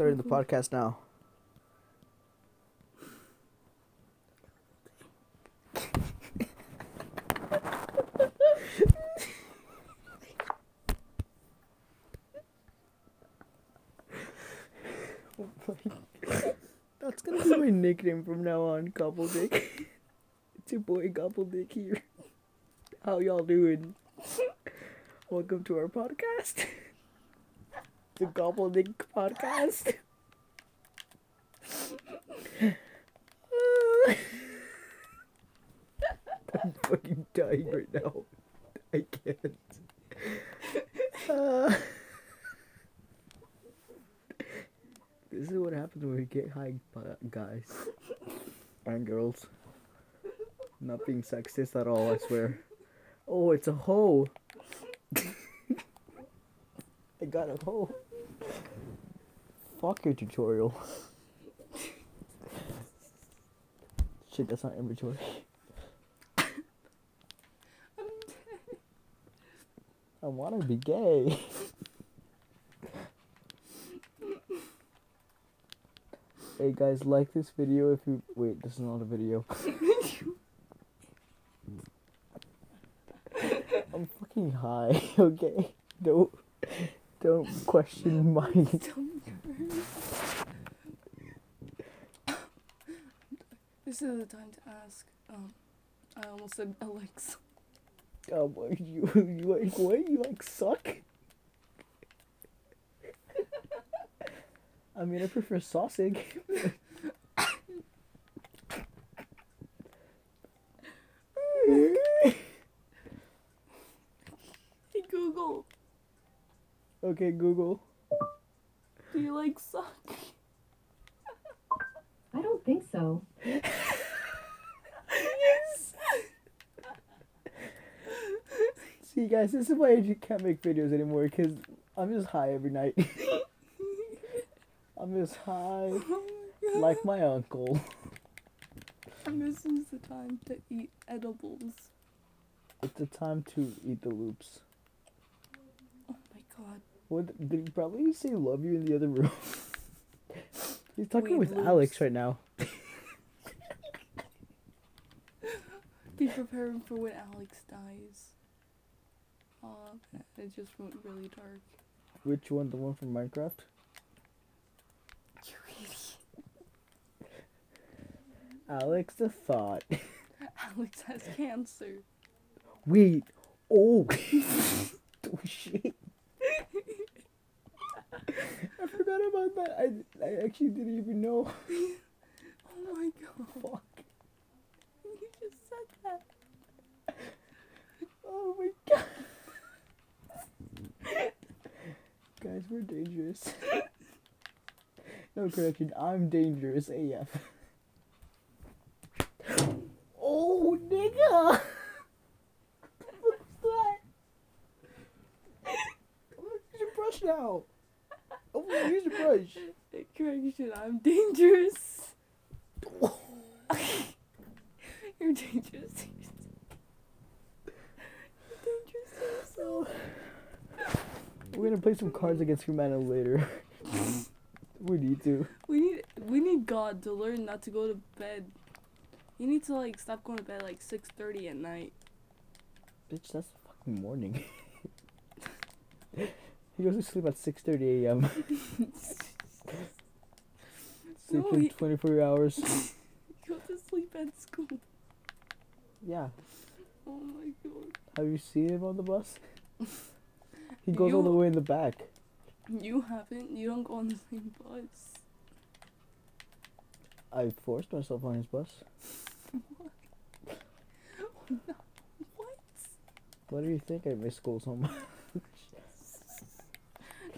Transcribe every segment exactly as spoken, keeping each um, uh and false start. starting mm-hmm. the podcast now. That's gonna be my nickname from now on, Gobbledick. It's your boy Gobbledick here. How y'all doing? Welcome to our podcast. The Gobbledick Podcast. I'm fucking dying right now. I can't. Uh, This is what happens when we get high, guys and girls. Not being sexist at all, I swear. Oh, it's a hoe. I got a hoe. Fuck your tutorial. Shit, that's not immature. I'm dead. I wanna be gay. Hey guys, like this video if you... Wait, this is not a video. I'm fucking high, okay? Don't... Don't question my... This is the time to ask. Um, I almost said Alexa. Um, you, you like what? You like suck? I mean, I prefer sausage. Hey, Google. Okay, Google. Do you like suck? I don't think so. Yes. See, guys, this is why I can't make videos anymore, because I'm just high every night. I'm just high, oh, like my uncle. And this is the time to eat edibles. It's the time to eat the loops. Oh my god. What, did he probably say love you in the other room? He's talking Wait, with loops. Alex right now. Be preparing for when Alex dies. Aw, it just went really dark. Which one? The one from Minecraft? Alex the Thought. Alex has cancer. Wait. Oh. Oh shit. I forgot about that. I, I actually didn't even know. Oh my god. Fuck. You just said that. Oh my god. Guys, we're dangerous. No correction, I'm dangerous A F. Oh, nigga! What's that? Use your brush now. Oh, use your brush. Correction, I'm dangerous. You're dangerous. You're dangerous to yourself. We're gonna play some Cards Against Humanity later. We need to. We need we need God to learn not to go to bed. You need to, like, stop going to bed at, like, six thirty at night. Bitch, that's the fucking morning. He goes to sleep at six thirty a.m. Sleep no, he... twenty-four hours. You go to sleep at school. Yeah. Oh, my God. Have you seen him on the bus? He goes you... all the way in the back. You haven't? You don't go on the same bus. I forced myself on his bus. What? Oh, no. What? Why do you think I miss school so much?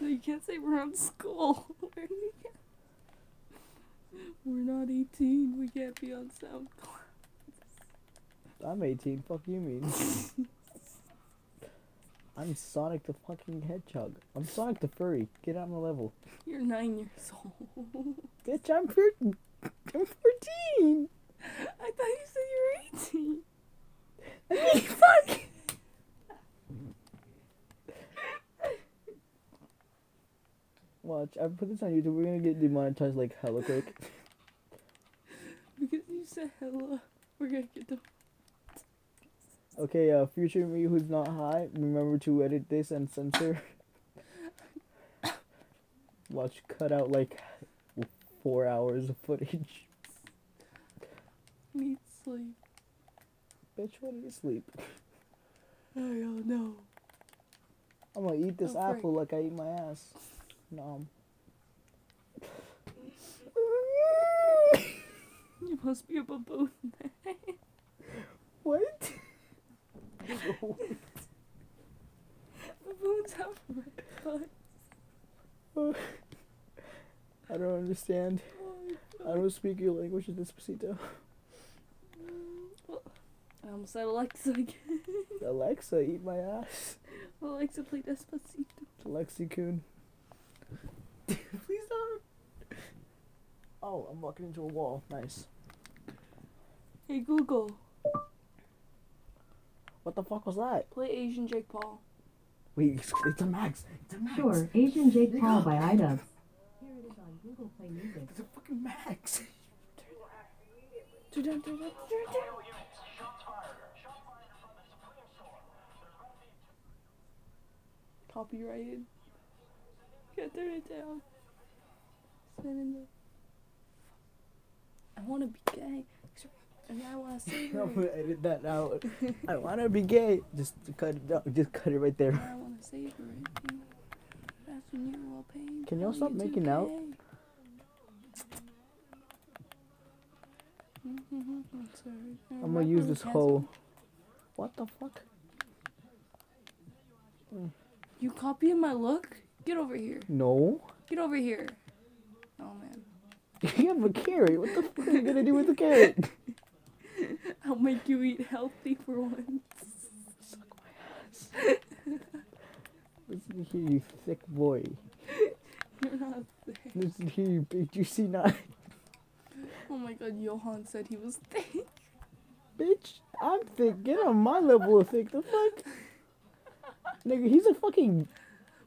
No, you can't say we're on school. We're not eighteen. We can't be on SoundCloud. I'm eighteen. Fuck you mean. I'm Sonic the fucking Hedgehog. I'm Sonic the Furry. Get out of my level. You're nine years old. Bitch, I'm fourteen. I'm fourteen. I thought you said you were eighteen. I mean, fuck. Watch, I put this on YouTube. We're gonna get demonetized like hella quick. Because you said hella, we're gonna get the. Okay, uh, future me who's not high, remember to edit this and censor. Watch, cut out like four hours of footage. Need sleep. Bitch, when do you sleep? I don't know. I'm gonna eat this oh, apple like I eat my ass. Nom. You must be a baboon. What? Baboons have red butts. I don't understand. Oh, I don't speak your language at this Despacito. I almost said Alexa again. Alexa, eat my ass. Alexa, play Despacito. Alexi-kun. Please don't. Oh, I'm walking into a wall. Nice. Hey, Google. What the fuck was that? Play Asian Jake Paul. Wait, it's a Max. It's a Max. Sure, Asian Jake Paul by iDubbbz. Here it is on Google Play Music. It's a fucking Max. Turn down, turn down, turn down. Copyrighted. Yeah, turn it down. I want to be gay. And I want to say. I'm gonna edit that out. I want to be gay. Just cut it out. Just cut it right there. I want to say it right. That's when you all pain. Can y'all stop making gay? Out? Mm-hmm. I'm sorry. I'm, I'm gonna use this whole. What the fuck? Mm. You copying my look? Get over here. No. Get over here. Oh, man. You have a carrot. What the fuck are you gonna do with a carrot? I'll make you eat healthy for once. Suck my ass. Listen here, you thick boy. You're not thick. Listen here, you big juicy nut. Oh my god, Johan said he was thick. Bitch, I'm thick. Get on my level of thick. The fuck? Nigga, he's a fucking...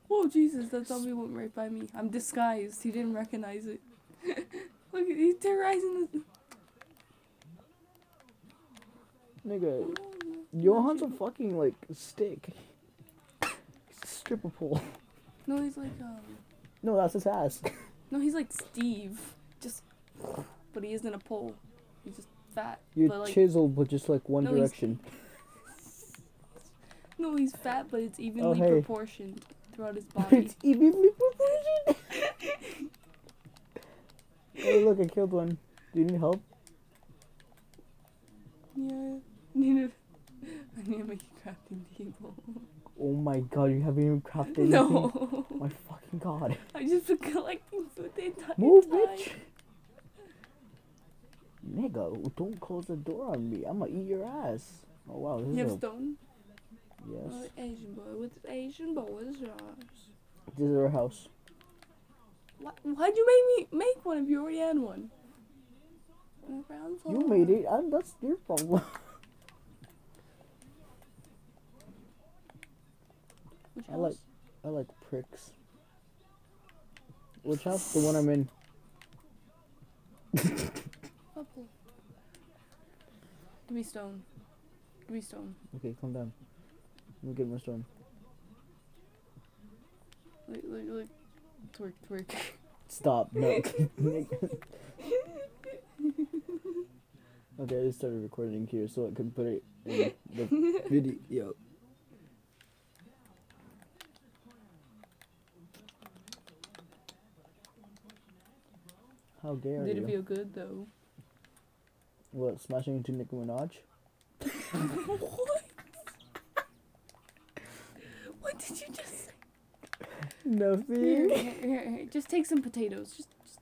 Whoa, Jesus, that zombie went right by me. I'm disguised. He didn't recognize it. Look, he's terrorizing the... Nigga, Johan's a fucking, like, stick. He's a stripper pole. No, he's like, um... No, that's his ass. No, he's like Steve. Just... But he isn't a pole. He's just fat. You're but like... chiseled, but just, like, one no, direction. He's... No, he's fat, but it's evenly oh, hey. proportioned throughout his body. It's evenly proportioned? Oh, look, I killed one. Do you need help? Yeah. Need a, I need to make a crafting table. Oh my god, you haven't even crafted anything? No. My fucking god. I've just been collecting food the entire time. Move, bitch. Nigga, don't close the door on me. I'm gonna eat your ass. Oh, wow. This you is have a- stone? Yes. Oh, Asian boy with Asian boy's house. This is our house. What? Why'd you make me make one if you already had one? You made it. I'm, that's your problem. Which house? I like I like pricks. Which house? The one I'm in. Purple. Give me stone. Give me stone. Okay, calm down. Let me get my stone. Look, look, look. Twerk, twerk. Stop, no. Okay, I just started recording here so I can put it in the video. How dare Did you? Did it feel good, though? What, smashing into Nicki Minaj? What? Did you just say? Nothing. Here, here, here, here. Just take some potatoes. Just, just.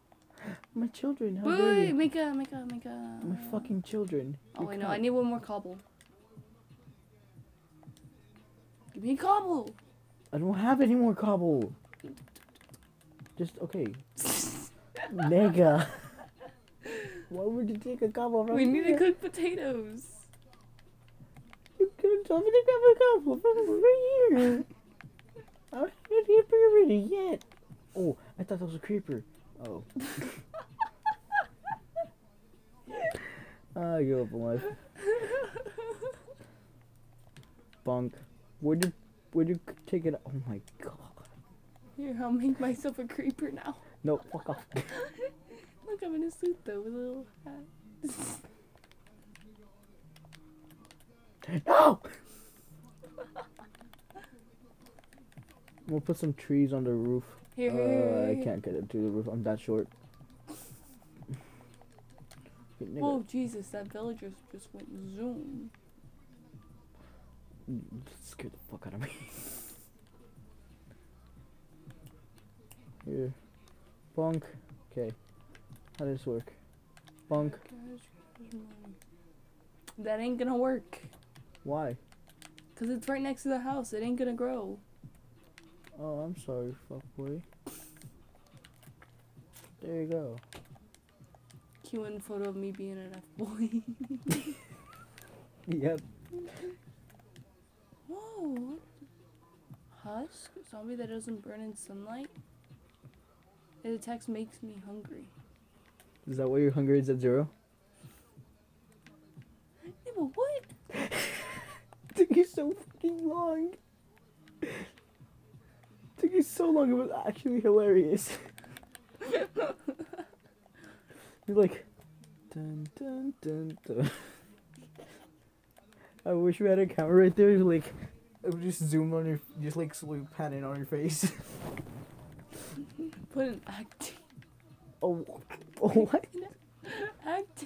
My children. How wait, dare wait, you? Make a, make a, make a. My fucking children. Oh, I know. I need one more cobble. Give me a cobble. I don't have any more cobble. Just okay. Nigga. Why would you take a cobble? From we need here? To cook potatoes. You couldn't tell me to have a cobble from over here. I haven't eaten it yet. Oh, I thought that was a creeper. Oh. I give up on life. Bonk. Would you, would you take it? Oh my god. Here, I'll make myself a creeper now. No, fuck off. Look, I'm in a suit though with a little hat. No! We'll put some trees on the roof. Here, uh, I can't get up to the roof. I'm that short. Whoa, Jesus! That villager just went zoom. Scared the fuck out of me. Here, bonk. Okay, how does this work? Bonk. That ain't gonna work. Why? Cause it's right next to the house. It ain't gonna grow. Oh, I'm sorry, fuckboy. There you go. Cue in photo of me being an F-boy. Yep. Whoa. Husk? Zombie that doesn't burn in sunlight? It attacks makes me hungry. Is that why your hunger is at zero? Yeah, but what? Took you so fucking long. Took you so long, it was actually hilarious. You're like, dun dun dun dun. I wish we had a camera right there. Like, it would just zoom on your, just like slowly pan in on your face. Put an act. Oh, oh what? Act.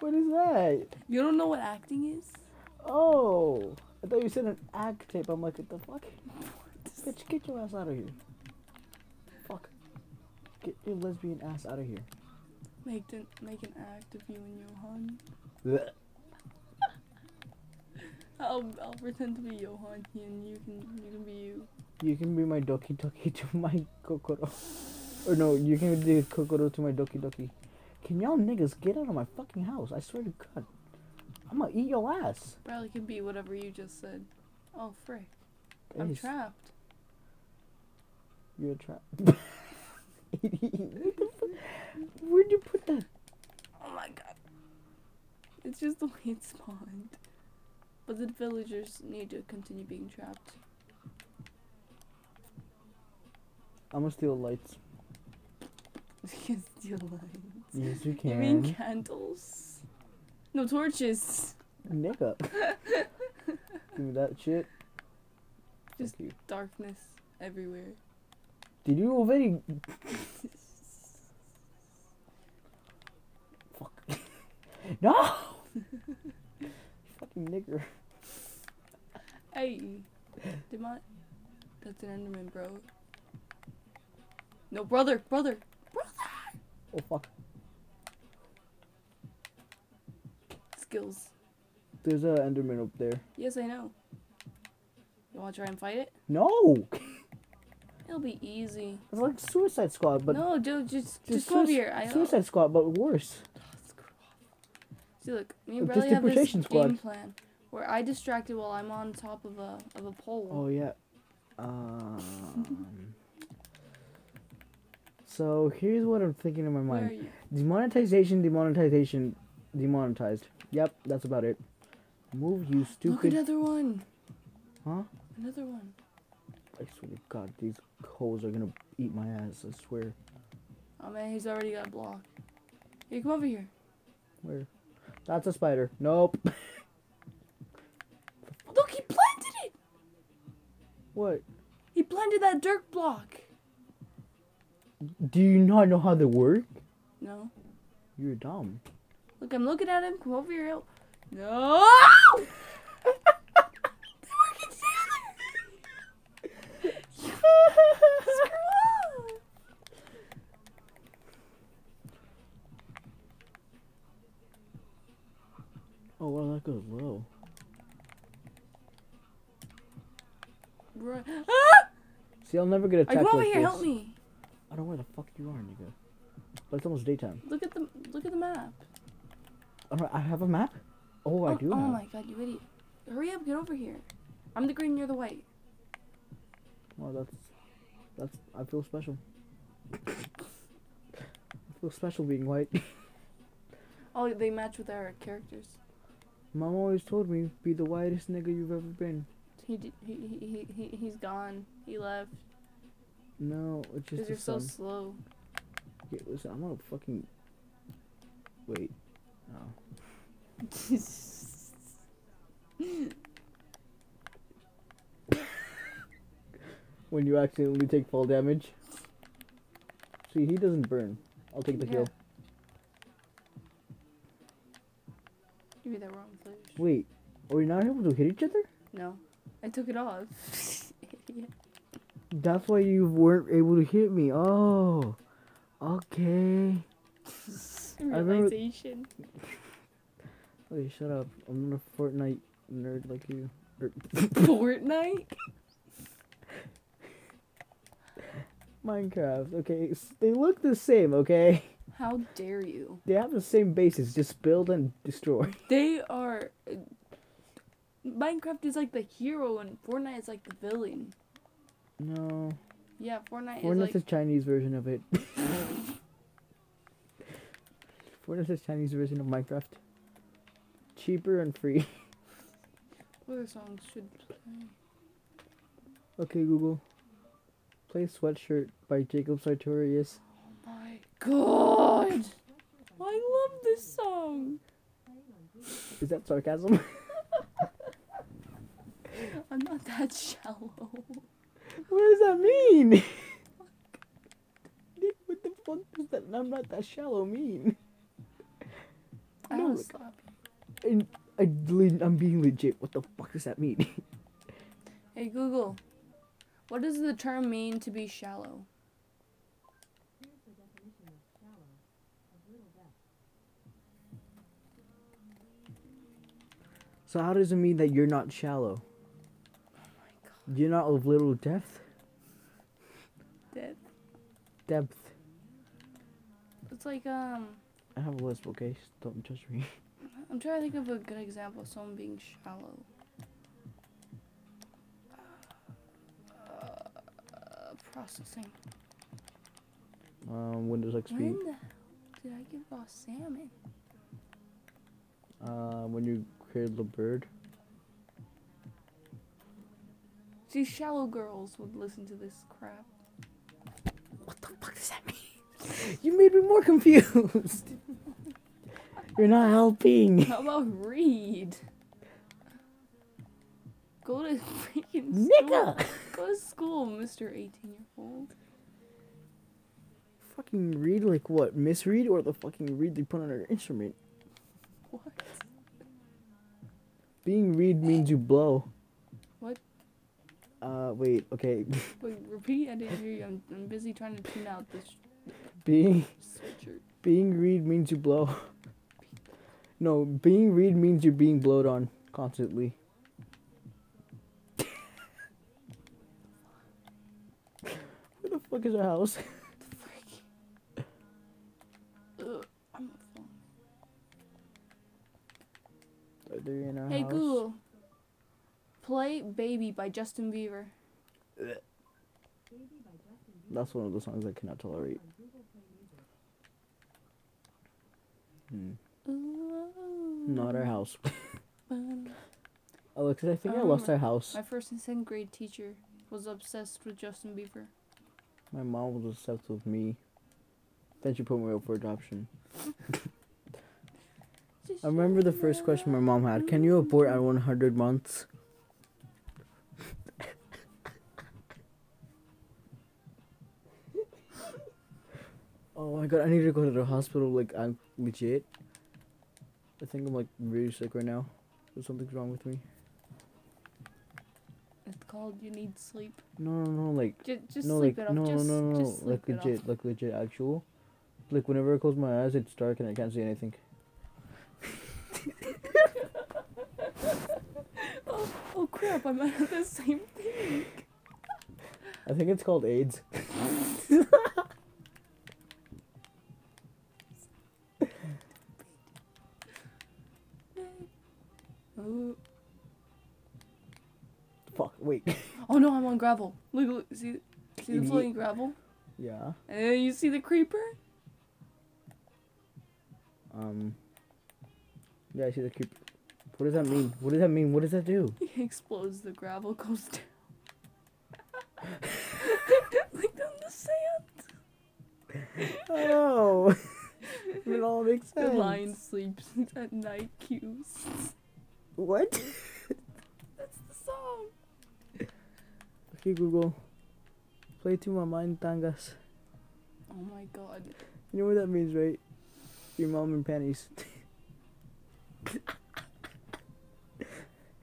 What is that? You don't know what acting is? Oh, I thought you said an act tape. I'm like, what the fuck? Bitch, get your ass out of here. Fuck. Get your lesbian ass out of here. Make, the, make an act of you and Johan. Blech. I'll, I'll pretend to be Johan and you can you can be you. You can be my Doki Doki to my Kokoro. Or no, you can be Kokoro to my Doki Doki. Can y'all niggas get out of my fucking house? I swear to God. I'm gonna eat your ass. Probably can be whatever you just said. Oh, frick. That I'm is... trapped. You're trapped. Where'd you put that? Oh my god. It's just the way it spawned. But the villagers need to continue being trapped. I'm gonna steal lights. You can steal lights. Yes, you can. You mean candles? No, torches. Nick up. Give me that shit. Just darkness everywhere. Did you already? Fuck. No! You fucking nigger. Hey. Did my... That's an Enderman, bro. No, brother! Brother! Brother! Oh, fuck. Skills. There's an Enderman up there. Yes, I know. You wanna try and fight it? No! It'll be easy. It's like Suicide Squad, but... No, dude, just, just, just come over here. I Suicide know. Squad, but worse. See, look, me and Bradley have this squad. Game plan where I distracted while I'm on top of a of a pole. Oh, yeah. Um, so, here's what I'm thinking in my mind. Where are you? Demonetization, demonetization, demonetized. Yep, that's about it. Move, you stupid... Look, another one. Huh? Another one. I swear to God, these hoes are gonna eat my ass, I swear. Oh man, he's already got blocked. Hey, come over here. Where? That's a spider. Nope. Look, he planted it! What? He planted that dirt block. Do you not know how they work? No. You're dumb. Look, I'm looking at him. Come over here. No! Oh, wow, that goes low. Right. Ah! See, I'll never get attacked like this. Are you over here? Help me. I don't know where the fuck you are, nigga. But it's almost daytime. Look at the look at the map. Alright, I have a map? Oh, oh I do. Oh have. My god, you idiot. Hurry up, get over here. I'm the green, you're the white. Oh, that's... That's I feel special. I feel special being white. Oh, they match with our characters. Mom always told me, be the whitest nigga you've ever been. He did, he, he, he, he, he's gone. He left. No, it's just Because you're sun. so slow. Yeah, listen, I'm gonna fucking... Wait. Oh. When you accidentally take fall damage. See, he doesn't burn. I'll take the yeah. heal. Give me that wrong place. Wait, are we not able to hit each other? No. I took it off. yeah. That's why you weren't able to hit me. Oh. Okay. Realization. Okay, shut up. I'm not a Fortnite nerd like you. Fortnite? Minecraft. Okay, they look the same, okay? How dare you? They have the same bases, just build and destroy. They are... Minecraft is like the hero and Fortnite is like the villain. No. Yeah, Fortnite, Fortnite is Fortnite's like... the Chinese version of it. Fortnite's the Chinese version of Minecraft. Cheaper and free. What other songs should play? Okay, Google. Play Sweatshirt by Jacob Sartorius. Oh my god! I love this song! Is that sarcasm? I'm not that shallow. What does that mean? What the fuck does that I'm not that shallow mean? I don't stop you. I, I, I'm being legit. What the fuck does that mean? Hey Google. What does the term mean to be shallow? Here's the definition of shallow. A little depth. So how does it mean that you're not shallow? Oh my god. You're not of little depth? Depth. Depth. It's like, um... I have a list, okay? Don't judge me. I'm trying to think of a good example of someone being shallow. Processing. Um, Windows X P. When the hell did I get raw salmon? Uh, when you created the bird. See, shallow girls would listen to this crap. What the fuck does that mean? You made me more confused. You're not helping. How about read? Go to freaking Nigga. School. Go to school, Mister eighteen-year-old. Fucking read like what? Misread or the fucking read they put on her instrument? What? Being read means you blow. What? Uh, wait, okay. Wait, repeat? I didn't hear you. I'm, I'm busy trying to tune out this... Being... Sweatshirt. Being read means you blow. No, being read means you're being blowed on constantly. What the fuck is our house? What the frick? Ugh, I'm a phone. Hey house? Google, play "Baby" by Justin Bieber. That's one of the songs I cannot tolerate. Hmm. Not our house. Alexa, I think I, I lost our house. My first and second grade teacher was obsessed with Justin Bieber. My mom was obsessed with me. Then she put me up for adoption. I remember the first question my mom had. Can you abort at one hundred months? Oh my god, I need to go to the hospital. Like, I'm legit. I think I'm like really sick right now. There's something's wrong with me. It's called you need sleep. No, no, no, like just, just no, sleep like, it off. No, just, no, no, no, just like legit, like legit, actual. Like whenever I close my eyes, it's dark and I can't see anything. oh, oh crap! I'm out of the same thing. I think it's called AIDS. oh. Fuck, wait. Oh no, I'm on gravel. Look, look, see. See the floating gravel? Yeah. And uh, you see the creeper? Um. Yeah, I see the creeper. What does that mean? What does that mean? What does that do? He explodes. The gravel goes down. Like down the sand. Oh. It all makes sense. The lion sleeps at night cues. What? That's the song. Okay, Google. Play to my mind, tangas. Oh my god. You know what that means, right? Your mom in panties.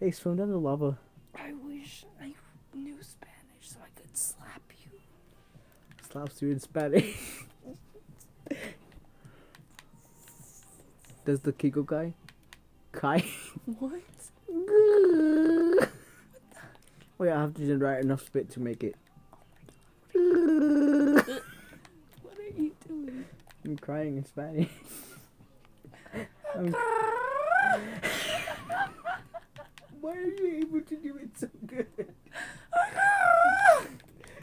Hey, swim down the lava. I wish I knew Spanish so I could slap you. Slaps you in Spanish. Does the Kiko guy? Kai? What? What the? Wait, I have to generate enough spit to make it. Oh my god. What are you doing? I'm crying in Spanish. I'm Why are you able to do it so good?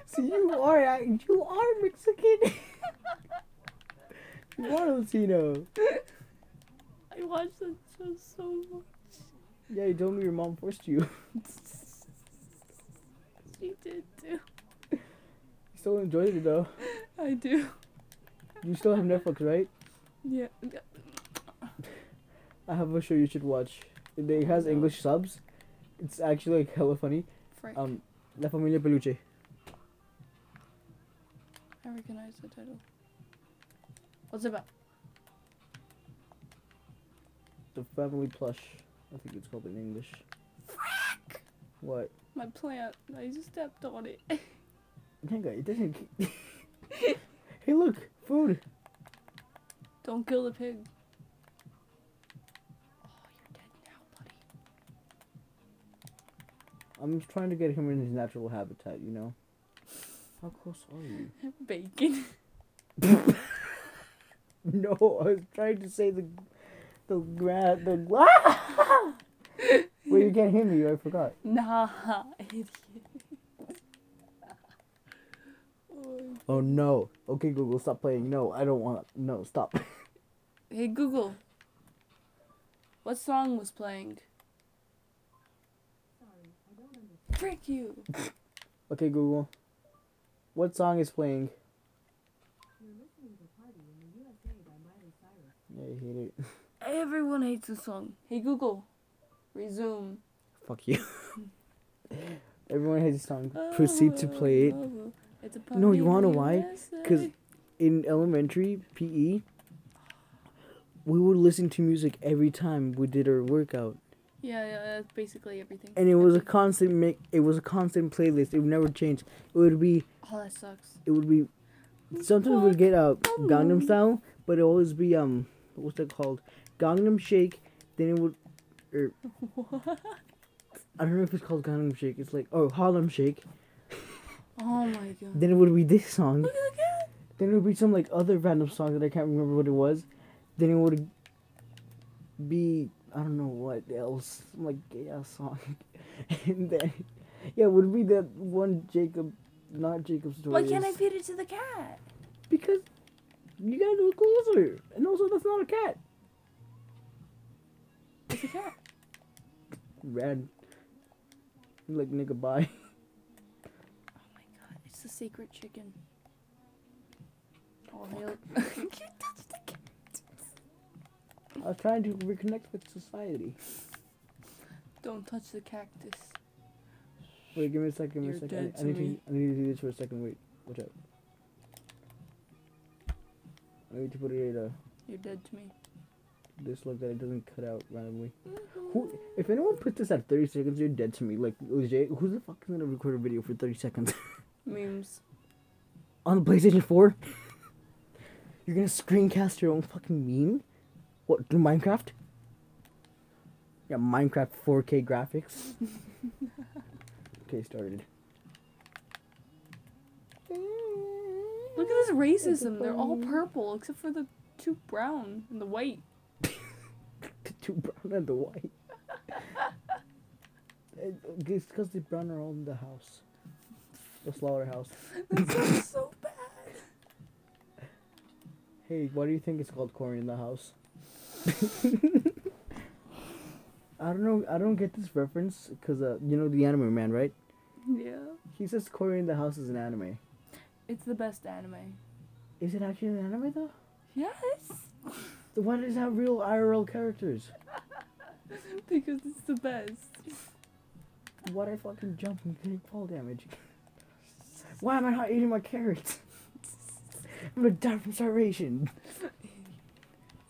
So you are, you are Mexican. You are Latino. I watched that show so much. Yeah, you told me your mom forced you. She did too. You still enjoyed it though. I do. You still have Netflix, right? Yeah. I have a show you should watch. It has no English subs. It's actually like hella funny. Frank. Um, La Familia Peluche. I recognize the title. What's it about? The Family Plush. I think it's called in English. Frack! What? My plant. I just stepped on it. Hang on, it doesn't... Hey, look! Food! Don't kill the pig. Oh, you're dead now, buddy. I'm just trying to get him in his natural habitat, you know? How close are you? Bacon. No, I was trying to say the... The grab the ah! Wait, you can't hear me. I forgot. Nah, idiot. Oh no. Okay, Google, stop playing. No, I don't want. No, stop. Hey Google, what song was playing? Sorry, I don't understand. Frick you. Okay, Google, what song is playing? You're listening to Party in the U S A by Miley Cyrus. Yeah, I hate it. Everyone hates this song. Hey Google, resume. Fuck you. Everyone hates this song. Oh, proceed to play it. Oh, it's a party. No, you wanna know why? Because in elementary P E, we would listen to music every time we did our workout. Yeah, yeah, that's basically everything. And it was a constant make. It was a constant playlist. It would never change. It would be. Oh, that sucks. It would be. Sometimes we'd get a uh, Gangnam Style, but it would always be um. What's that called? Gangnam Shake, then it would... Er, what? I don't know if it's called Gangnam Shake. It's like, oh, Harlem Shake. Oh my god. Then it would be this song. Look at that. Then it would be some, like, other random song that I can't remember what it was. Then it would be, I don't know what else. Some, like, gay-ass song. And then, yeah, it would be that one Jacob, not Jacob's story. Why can't I feed it to the cat? Because you gotta go closer. And also, that's not a cat. It's a cat. Red. Like, nigga, bye. Oh my god, it's the sacred chicken. Oh, hell. You touched the cat. I was trying to reconnect with society. Don't touch the cactus. Wait, give me a second. Give me a second. I, I, need to, I need to do this for a second. Wait, watch out. I need to put it in a... You're dead to me. This look that it doesn't cut out randomly. Mm-hmm. Who? If anyone puts this at thirty seconds, you're dead to me. Like, O J, who the fuck is gonna record a video for thirty seconds? Memes. On the PlayStation four? You're gonna screencast your own fucking meme? What, through Minecraft? Yeah, Minecraft four K graphics. Okay, started. Look at this racism. They're all purple except for the two brown and the white. The two brown and the white. It's because the brown are all in the house. The slaughterhouse. That sounds so bad. Hey, why do you think it's called Corn in the House? I don't know. I don't get this reference because uh, you know the anime man, right? Yeah. He says Corn in the House is an anime. It's the best anime. Is it actually an anime though? Yes. So why does it have real I R L characters? Because it's the best. Why'd I fucking jump and take fall damage? Why am I not eating my carrots? I'm gonna die from starvation.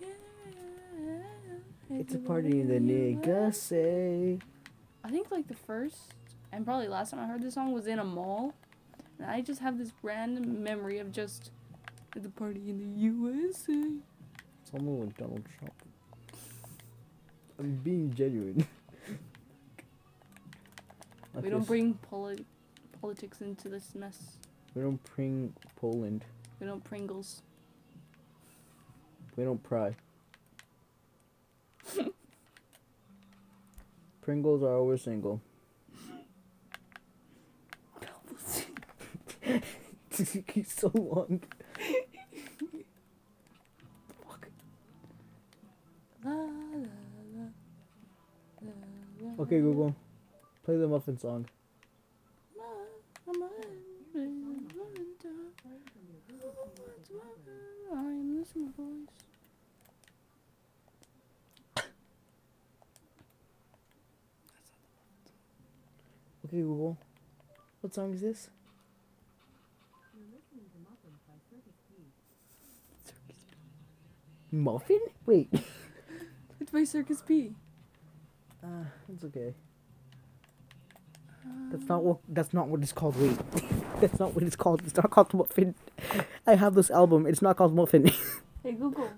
Yeah, it's a party in the nigga say. I think like the first and probably last time I heard this song was in a mall. And I just have this random memory of just at the party in the U S A. Someone with Donald Trump. I'm being genuine. Like we don't this. bring poli- politics into this mess. We don't bring Poland. We don't Pringles. We don't pry. Pringles are always single. He's so long. Fuck. La, la, la, la, la. Okay, Google. Play the Muffin song. Okay, Google. What song is this? Muffin? Wait. It's by Circus P. Ah, uh, it's okay. That's not what. That's not what it's called. Wait, that's not what it's called. It's not called Muffin. I have this album. It's not called Muffin. Hey Google,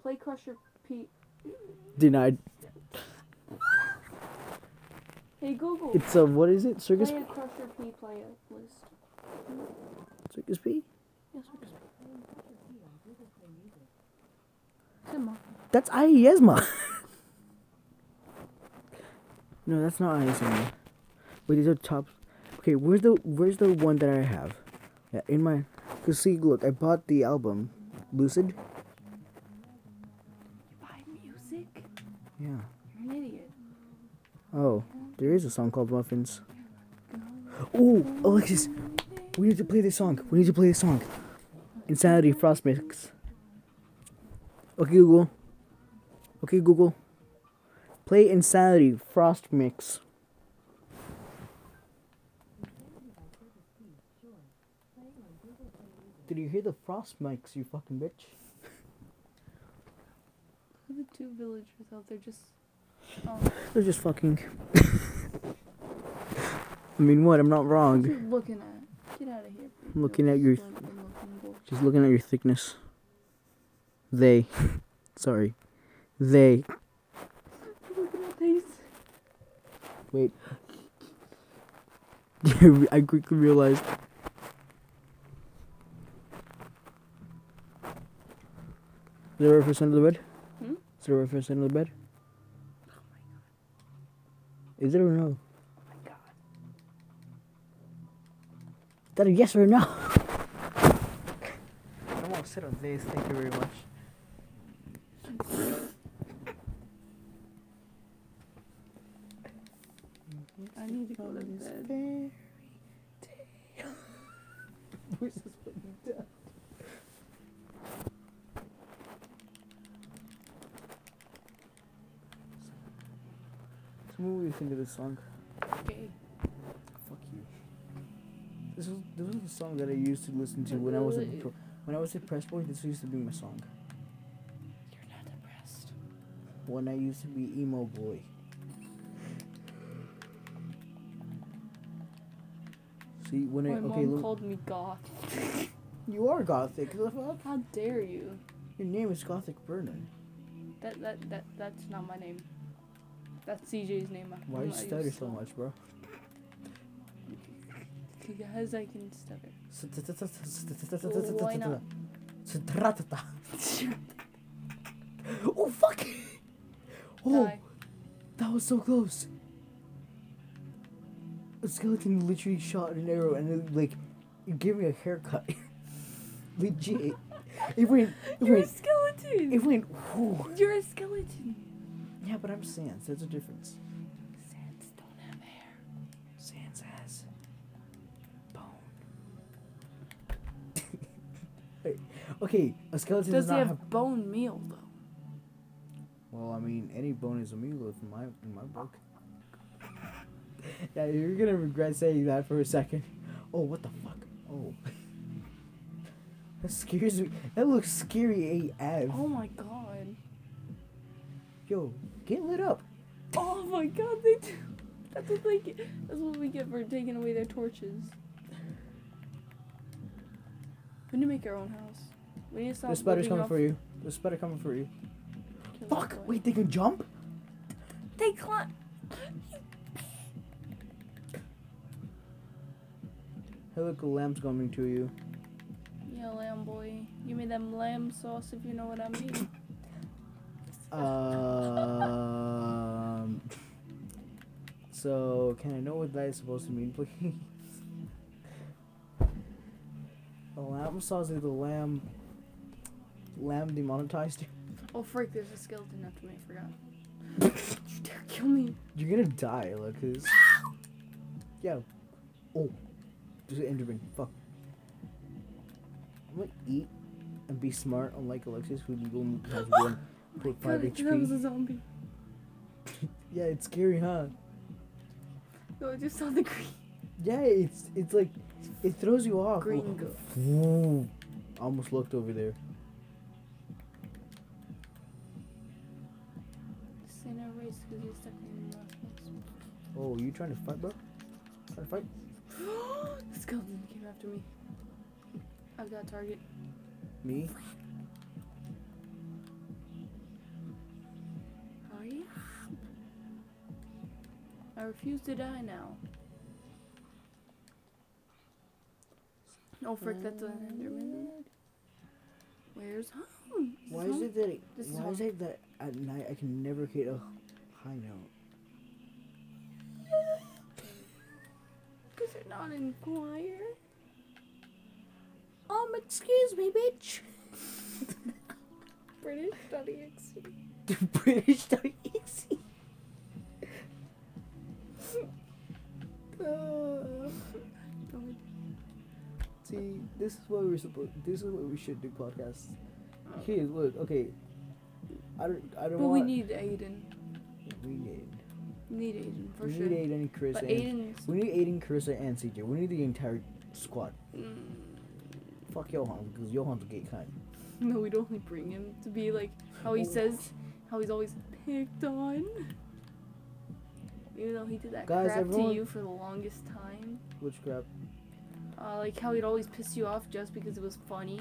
play Crusher Pete. Denied. Hey Google. It's a what is it? Circus P. Play a Crusher P playlist. Circus P. Yeah, Circus P. That's Ayesma. No, that's not Ayesma. Wait, these are top. Okay, where's the where's the one that I have? Yeah, in my. Cause see, look, I bought the album, Lucid. You buy music? Yeah. You're an idiot. Oh, there is a song called Muffins. Oh, Alexis, we need to play this song. We need to play this song. Insanity Frost Mix. Okay, Google. Okay, Google. Play Insanity Frost Mix. Did you hear the frost mics, you fucking bitch? Look at the two villagers out there just... Oh. They're just fucking... I mean, what? I'm not wrong. What are you looking at? Get out of here. I'm looking at your... Th- just looking at your thickness. They. Sorry. They. Wait. I quickly realized. Is there a reference under the bed? Hmm? Is there a reference under the bed? Oh my god. Is it or no? Oh my god. Is that a yes or a no? I won't sit on this, thank you very much. I need to go to bed. Fairy tale. We're just putting it down. So what do you think of this song? Okay. Fuck you. This was this was the song that I used to listen to when I was a pro- when I was a press boy. This used to be my song. You're not depressed. When I used to be emo boy. See, when My I, okay, mom look. called me goth. You are gothic. How dare you? Your name is Gothic Vernon. That that that that's not my name. That's C J's name. I Why do you stutter so much, bro? Because I can stutter. Why not? Oh fuck! Oh, Die. That was so close. the skeleton literally shot an arrow and it, like, it gave me a haircut. Legit. It went. It You're went, a skeleton. It went. Whew. You're a skeleton. Yeah, but I'm Sans. There's a difference. Sans don't have hair. Sans has bone. Okay, a skeleton does, does not have, have bone meal though. Well, I mean, any bone is a meal in my in my book. Yeah, you're gonna regret saying that for a second. Oh, what the fuck? Oh. That scares me. That looks scary A F. Oh my god. Yo, get lit up. Oh my god, they do. That's what they get. That's what we get for taking away their torches. We need to make our own house. We need to stop. The spider's coming off. for you. The spider coming for you. Fuck! Wait, they can jump? They climb. Hey, look, a lamb's coming to you. Yeah, lamb boy. Give me them lamb sauce if you know what I mean. um. So, can I know what that is supposed to mean, please? The lamb sauce is the lamb. Lamb demonetized. Oh freak, there's a skeleton after me, I forgot. You dare kill me. You're gonna die, Lucas. No! Yo. Oh. There's an enderman. Fuck. I'm gonna eat and be smart, unlike Alexis, who will has one point five H P. That was a zombie. Yeah, it's scary, huh? No, I just saw the green. Yeah, it's it's like it throws you off. Green go. I almost looked over there. Oh, you trying to fight, bro? Trying to fight? The skeleton came after me. I've got a target. Me? Are you? I refuse to die now. Oh, frick, that's an enderman. Where's home? Why is it that? It, this why is, is it that at night I can never hit a high note? Because they're not in choir. Um, excuse me, bitch. British dot E X E. British dot E X E. uh, See, this is what we're supposed. This is what we should do podcasts. Okay, look, okay. I don't. I don't. But want, we need Aiden. We need. We need Aiden for we sure. We need Aiden and Carissa. But and, Aiden's we need Aiden, Carissa, and C J. We need the entire squad. Mm. Fuck Johan, because Johan's a gay kind. No, we'd only bring him to be like how he oh. says, how he's always picked on. Even though he did that Guys, crap everyone, to you for the longest time. Which crap? Uh, like how he'd always piss you off just because it was funny.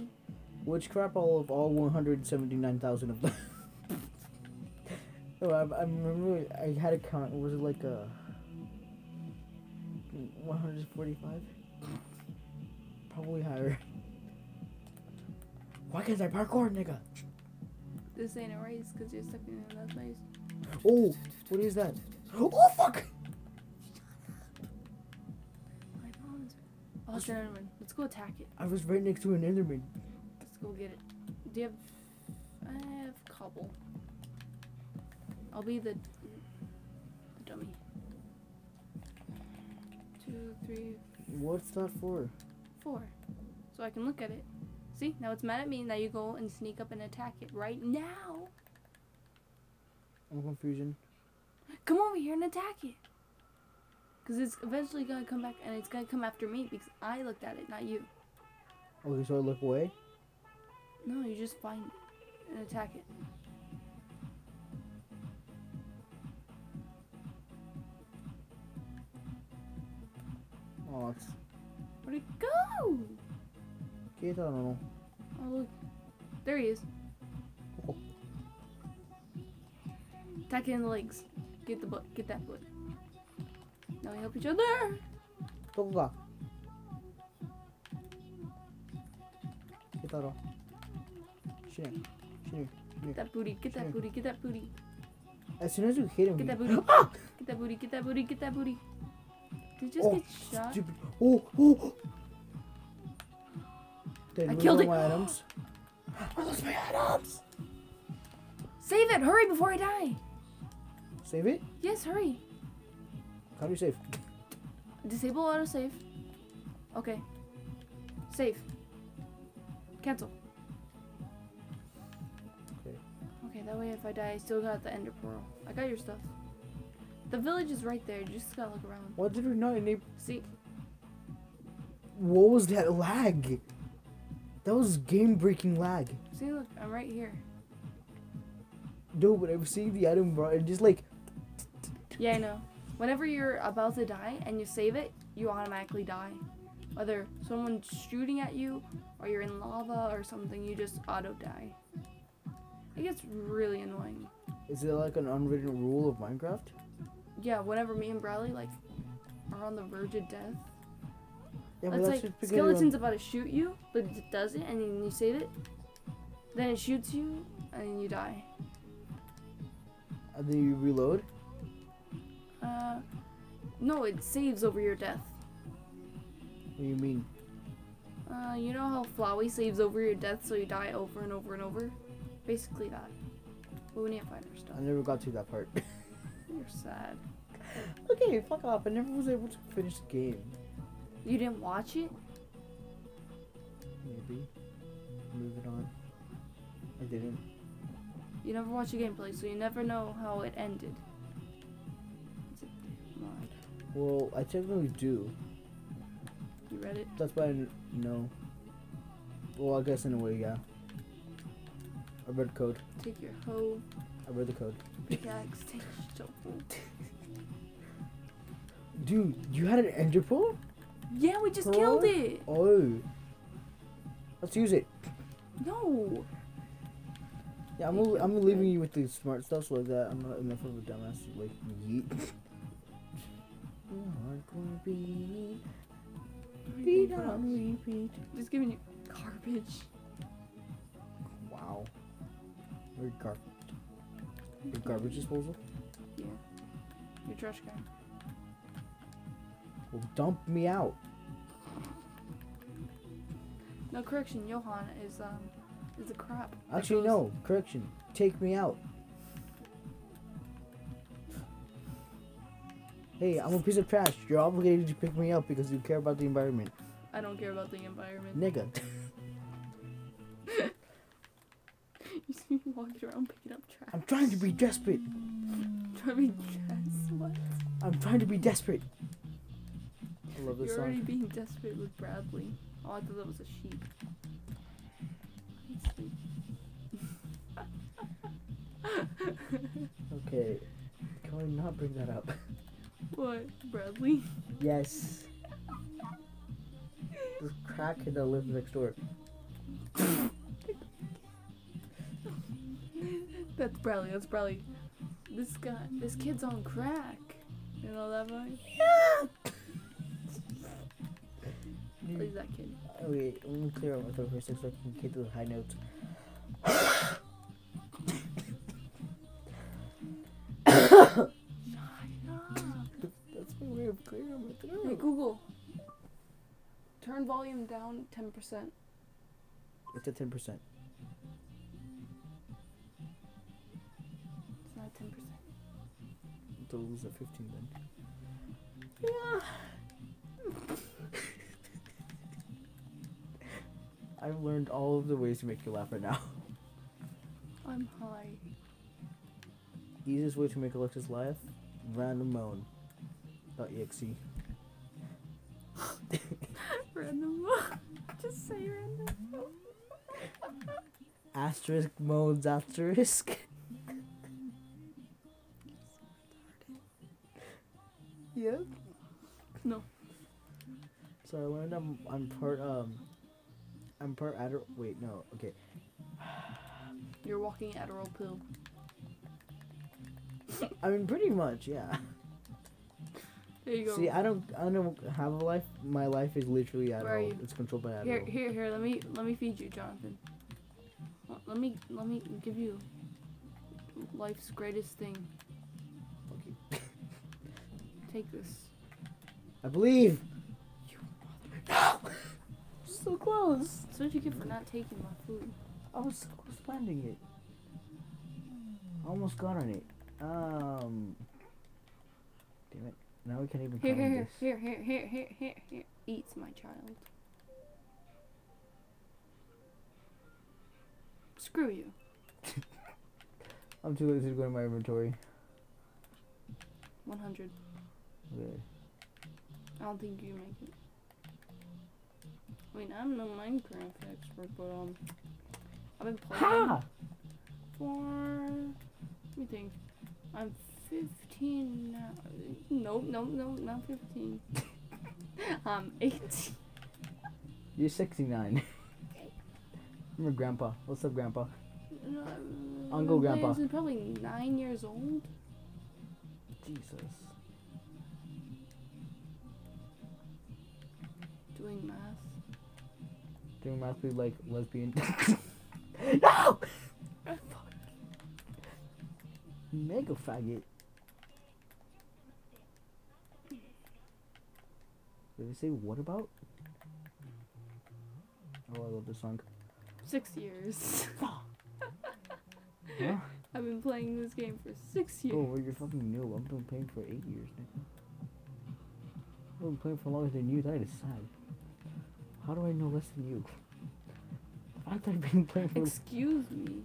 Which crap all of all one hundred seventy-nine thousand of them. Oh, I, I remember I had a count. Was it like a one hundred forty-five? Probably higher. Why can't I parkour, nigga? This ain't a race because you're stuck in that maze. Oh, what is that? Oh, fuck! My bones. Oh, it's an enderman. Let's go attack it. I was right next to an enderman. Let's go get it. Do you have... I have cobble. I'll be the, the dummy. Two, three. What's that for? Four. So I can look at it. See, now it's mad at me. Now you go and sneak up and attack it right now. I'm confusion. Come over here and attack it. Because it's eventually going to come back and it's going to come after me because I looked at it, not you. Okay, so I look away? No, you just find it and attack it. Where'd it go? I don't know. Oh, look. There he is. Oh. Attack it in the legs. Get the butt. Get that butt. Now we help each other. Go, go, go. Get that off. Shit. Shit. Get that booty. Get that booty. Get that booty. As soon as you hit him, get that booty. Get that booty. Get that booty. Get that booty. Get that booty. Did you just oh, get shot? Stupid. Oh, oh. Did I lose killed all it. my items? I lost my items! Save it! Hurry before I die! Save it? Yes, hurry. How do you save? Disable autosave. Okay. Save. Cancel. Okay. Okay, that way if I die, I still got the Ender Pearl. I got your stuff. The village is right there. You just gotta look around. What did we not enable? See? What was that lag? That was game-breaking lag. See, look, I'm right here. No, but I saved the item, bro. It just like... Yeah, I know. Whenever you're about to die and you save it, you automatically die. Whether someone's shooting at you, or you're in lava or something, you just auto-die. It gets really annoying. Is it like an unwritten rule of Minecraft? Yeah, whenever me and Bradley, like, are on the verge of death. Yeah, but that's like, skeleton's about to shoot you, but it doesn't, and then you save it. Then it shoots you, and then you die. And then you reload? Uh, no, it saves over your death. What do you mean? Uh, you know how Flowey saves over your death so you die over and over and over? Basically that. But we need to find our stuff. I never got to that part. You're sad. Okay, fuck off. I never was able to finish the game. You didn't watch it? Maybe. Moving on. I didn't. You never watch a gameplay, so you never know how it ended. Well, I technically do. You read it? That's why I know. Well, I guess in a way, yeah. I read code. Take your hoe. I read the code. Pickaxe, take your shovel. Dude, you had an ender pearl? Yeah, we just pearl? killed it. Oh. Let's use it. No. Yeah, I'm, a, I'm leaving you with the smart stuff like that. I'm not enough of a dumbass to like yeet. Be, be repeat. Just giving you garbage. Wow. Your garbage. Your garbage disposal? Yeah. Your trash can. Well, dump me out. No, correction. Johan is um is a crap. Actually, goes... no. Correction. Take me out. Hey, I'm a piece of trash. You're obligated to pick me up because you care about the environment. I don't care about the environment. Nigga. You walked around picking up trash. I'm trying to be desperate. Trying to be desperate? What? I'm trying to be desperate. I love this You're song. You're already being desperate with Bradley. Oh, I thought that was a sheep. Okay. Can we not bring that up? What, Bradley? Yes. This crackhead that lives next door. That's Bradley, that's Bradley. This guy, this kid's on crack. You know that vibe? Yeah! Leave that kid. Oh, wait, let me clear out my throat for a second so I can get to the high notes. Hey, Google, turn volume down ten percent. It's at ten percent. It's not ten percent. The lose at fifteen then. Yeah. I've learned all of the ways to make you laugh right now. I'm high. Easiest way to make Alexis laugh? Random moan. .exe. Random. Just say random. Asterisk modes asterisk. Yeah. No. So I learned I'm I'm part um I'm part Adderall. Wait no okay. You're walking Adderall pill. I mean pretty much yeah. There you go. See, I don't, I don't have a life. My life is literally Adderall. It's controlled by Adderall. Here, here, here. Let me, let me feed you, Jonathan. Let me, let me give you life's greatest thing. Fuck you. Take this. I believe. You mother. No! So close. That's what you get for not taking my food. I was so close to landing it. I almost got on it. Um. Damn it. Now we can't even here, climb here, this. Here, here, here, here, here, here. Eat, my child. Screw you. I'm too lazy to go in my inventory. one hundred. Okay. I don't think you make it. I mean, I'm no Minecraft expert, but um, I've been playing ha! for, let me think, I'm fifteen now. Nope, nope, nope, not fifteen. I'm eighteen. You're sixty-nine. I'm a grandpa. What's up, grandpa? No, Uncle Grandpa. He's probably nine years old. Jesus. Doing math. Doing math with like lesbian. No! Fuck. Mega faggot. Did they say what about? Oh, I love this song. Six years. Huh? I've been playing this game for six years. Oh, well, you're fucking new. I've been playing for eight years now. I've been playing for longer than you. That is sad. How do I know less than you? I've been playing for... Excuse me.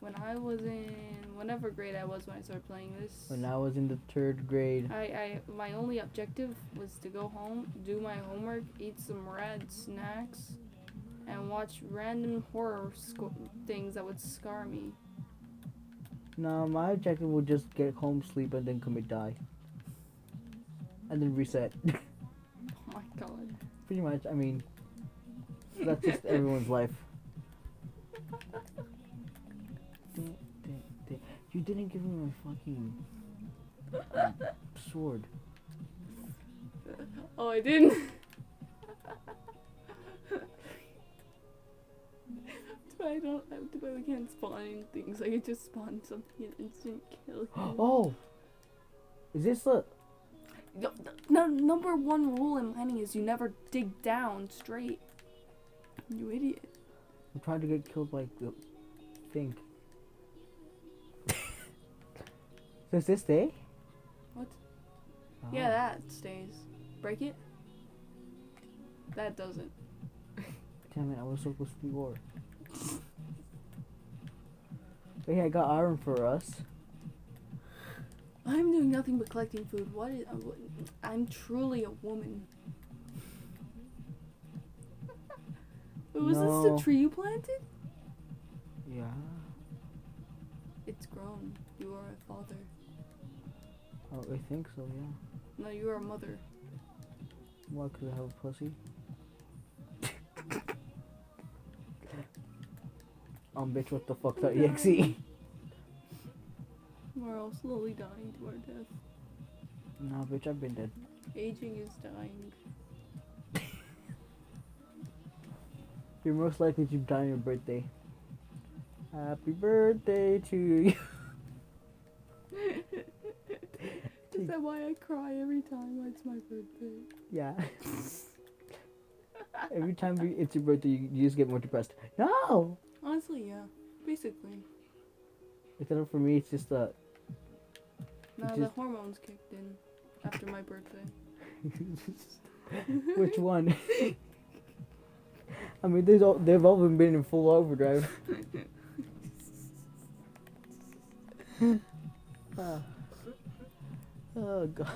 When I was in whatever grade I was when I started playing this. When I was in the third grade. I, I my only objective was to go home, do my homework, eat some red snacks, and watch random horror sco- things that would scar me. No, my objective was just get home, sleep, and then commit die. And then reset. Oh my god. Pretty much, I mean, that's just everyone's life. You didn't give me my fucking uh, sword. Oh, I didn't. I don't have to, but we can't spawn things. I could just spawn something and instant kill him. Oh! Is this the... No, no, number one rule in mining is you never dig down straight. You idiot. I'm trying to get killed by the thing. So does this stay? What? Oh. Yeah, that stays. Break it? That doesn't. Damn it, I was so close to the war. But yeah, I got iron for us. I'm doing nothing but collecting food. What is... Uh, what, I'm truly a woman. Wait, was no. this the tree you planted? Yeah. It's grown. You are a father. Oh, I think so, yeah. No, you are a mother. Why, could I have a pussy? Um, bitch, what the fuck, that E X E? We're all slowly dying to our death. Nah, bitch, I've been dead. Aging is dying. You're most likely to die on your birthday. Happy birthday to you. Is that why I cry every time it's my birthday? Yeah. Every time it's your birthday, you just get more depressed. No! Honestly, yeah. Basically. Except for me, it's just that... Uh, no, just the hormones kicked in after my birthday. Which one? I mean, all, they've all been in full overdrive. uh, oh, God.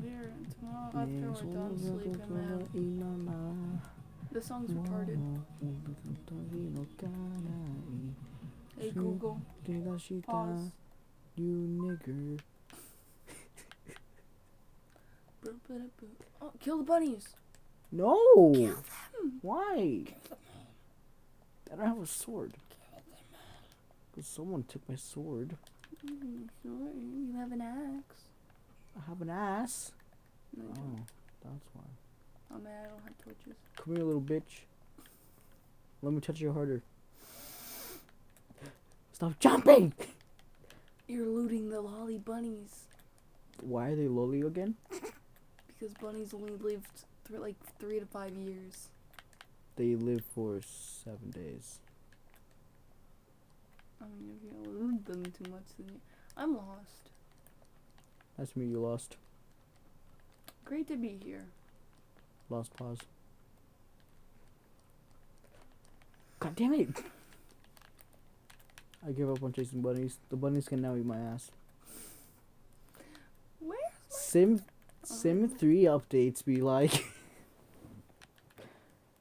There, tomorrow after we're done sleeping, I'm out. The song's retarded. Hey Google, pause. You nigger. Oh, kill the bunnies. No. Kill them. Why? Kill them. I don't have a sword. Kill them. Cause someone took my sword. Mm, sorry, you have an axe. I have an ass. No, you don't. Oh, that's why. Oh man, I don't have torches. Come here, little bitch. Let me touch you harder. Stop jumping! You're looting the lolly bunnies. Why are they lowly again? Because bunnies only lived for like three to five years. They live for seven days. I mean, if you loot them too much, then you... I'm lost. That's me, you lost. Great to be here. Lost pause. God damn it! I give up on chasing bunnies. The bunnies can now eat my ass. Where's my... Sim... Sim three updates be like...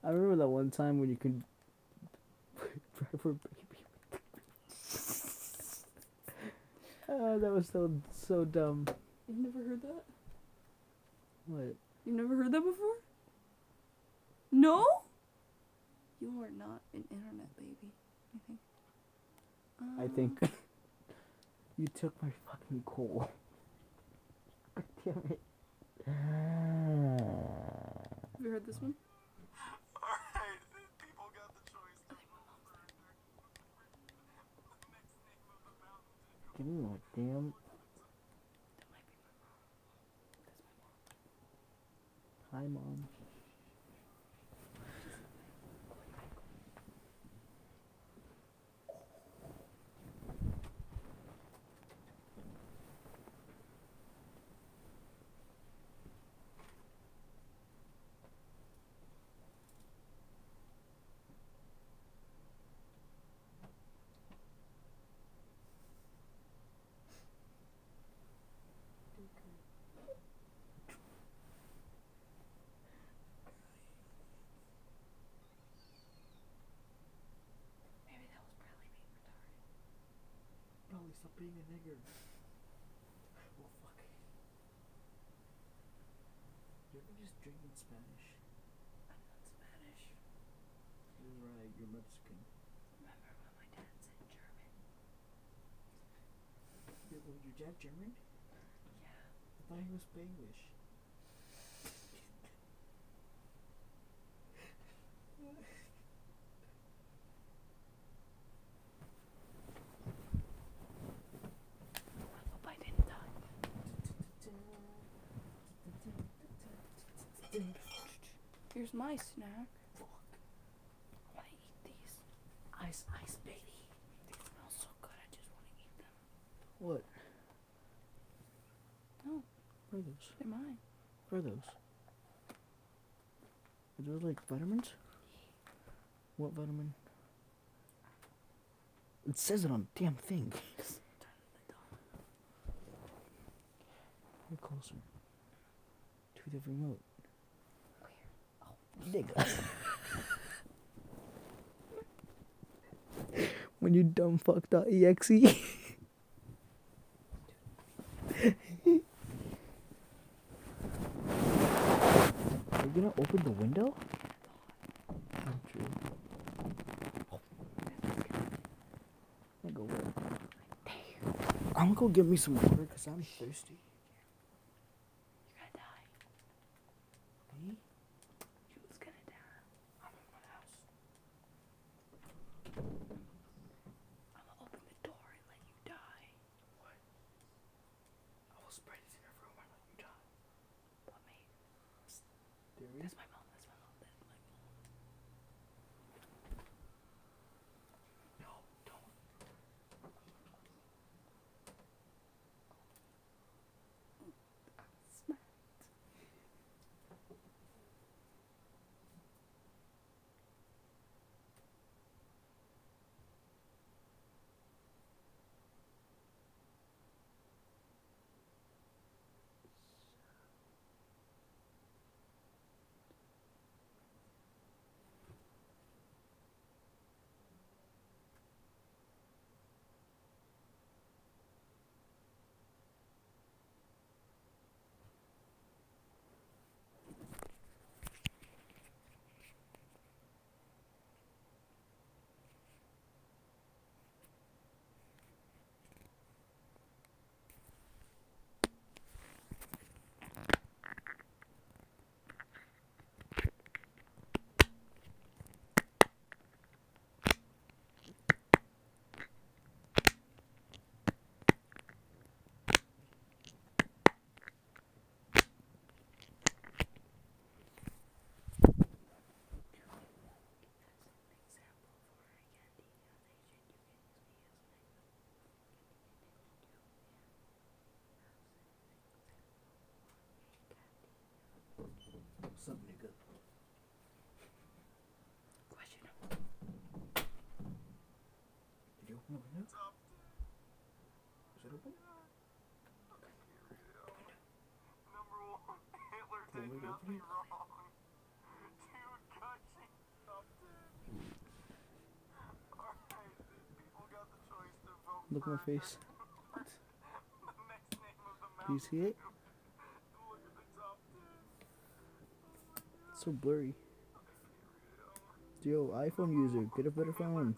I remember that one time when you could... Oh, that was so so dumb. You've never heard that? What? You've never heard that before? No? You are not an internet baby, I think. Uh, I think you took my fucking coal. God damn it. Have you heard this one? Alright, people got the choice. Give me my damn... Hi, Mom. Stop being a nigger. Well, fuck. You ever just drink in Spanish? I'm not Spanish. You're right, you're Mexican. Remember when my dad said German? Yeah, was your dad German? Yeah. I thought he was Spanglish. Here's my snack. Fuck. I want to eat these. Ice, ice, baby. They smell so good, I just want to eat them. What? No. What are those? They're mine. What are those? Are those like vitamins? What vitamin? It says it on the damn thing. You're closer to the remote. Nigga. When you dumb fuck dot E X E. Are you gonna open the window? Not true. I'm gonna go get me some water because I'm thirsty. That's my mom, that's my mom, that's my mom. No, don't. me wrong. Dude, God, she loved it. Alright, people got the choice to vote for. Look at my face. The next name of the mountain. Do you see it? Look at the top, dude. It's so blurry. Yo, iPhone user, get a better phone.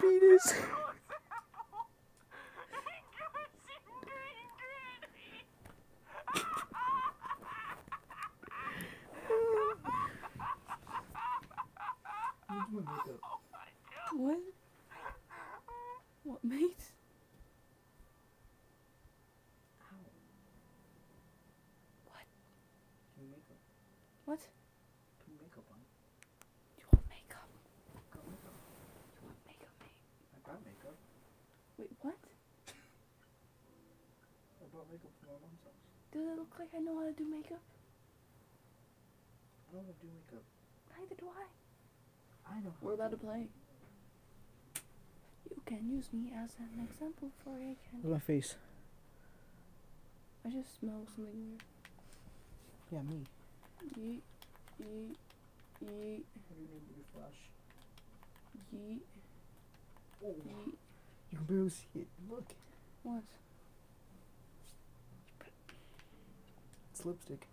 Penis. What? What, mate? Ow. What? Can we make up? What? Can we make up on it? Makeup. Wait, what? I brought makeup from my mom's house. Does it look like I know how to do makeup? I don't know how to do makeup. Neither do I. I know how We're to about do to play. You can use me as an example for a candy. Look at my face. I just smell something weird. Yeah, me. Yeet. Yeet. Yeet. What do you mean with flash? Yeet. Oh. You can barely see it. Look. What? It's lipstick.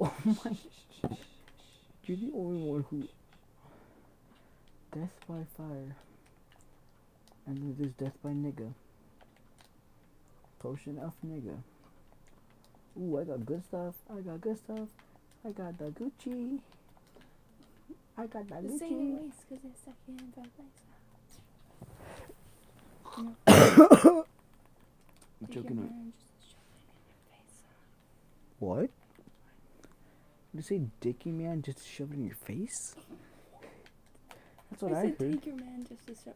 Oh my. You're the only one who. Death by fire. And then there's death by nigga. Potion of nigga. Ooh, I got good stuff. I got good stuff. I got the Gucci. I got that Gucci. Same because it's stuck in a bad place. No. I'm joking. It. What? Did you say dicky man just to shove it in your face? That's what I, I said heard. Take your man just to shove.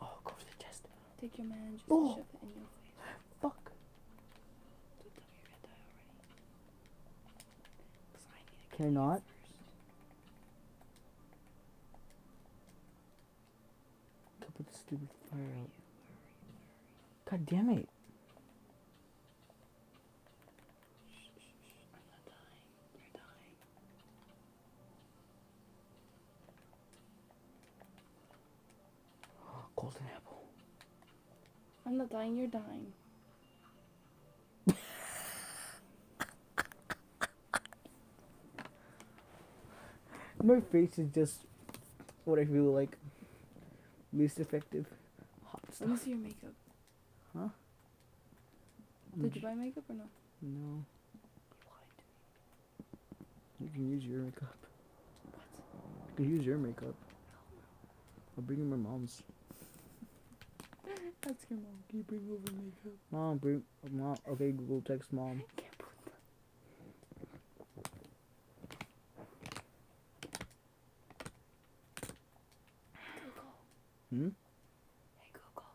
Oh, go for the chest. Take your man just oh. to shove it in your face. Fuck. Can I not? Can't put the stupid fire out. God damn it. Shh, shh, shh. I'm not dying. You're dying. Oh, golden apple. I'm not dying. You're dying. My face is just what I feel like least effective hot stuff. Let me see your makeup. Huh? Did you buy makeup or no? No. You lied to me. You can use your makeup. What? You can use your makeup. I'll bring you my mom's. That's your mom. Can you bring over makeup? Mom, bring... Mom. Okay, Google text mom. Hmm? Hey Google,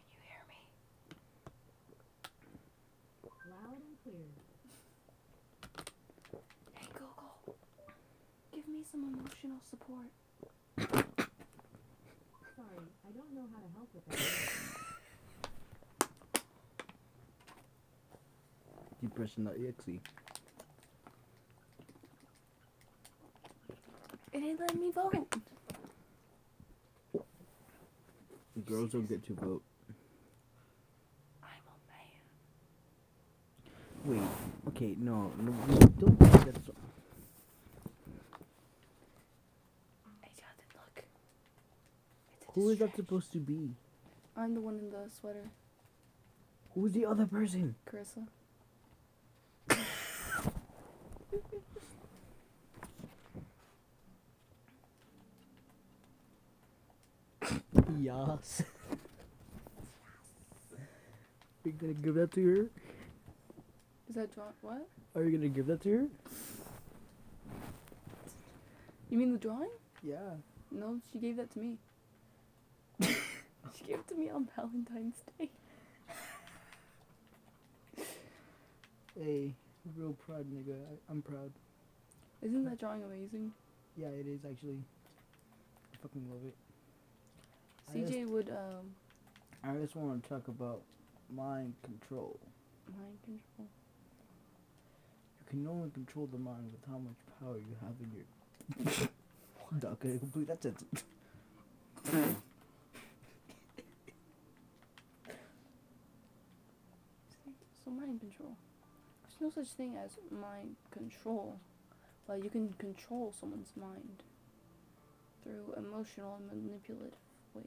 can you hear me? Loud and clear. Hey Google, give me some emotional support. Sorry, I don't know how to help with that. You pressing that E X E. It ain't letting me vote. Girls don't get to vote. I'm a man. Wait, okay, no, no, no don't do that. I got it, look. Who is that supposed to be? I'm the one in the sweater. Who's the other person? Carissa. Yes. Are you gonna give that to her? Is that John? What? Are you gonna give that to her? You mean the drawing? Yeah. No, she gave that to me. She gave it to me on Valentine's Day. Hey, real proud nigga. I, I'm proud. Isn't that drawing amazing? Yeah, it is actually. I fucking love it. C J just, would um. I just want to talk about mind control. Mind control. You can only control the mind with how much power you have in your. Not gonna complete that sentence. So mind control. There's no such thing as mind control. But you can control someone's mind through emotional and manipulative ways.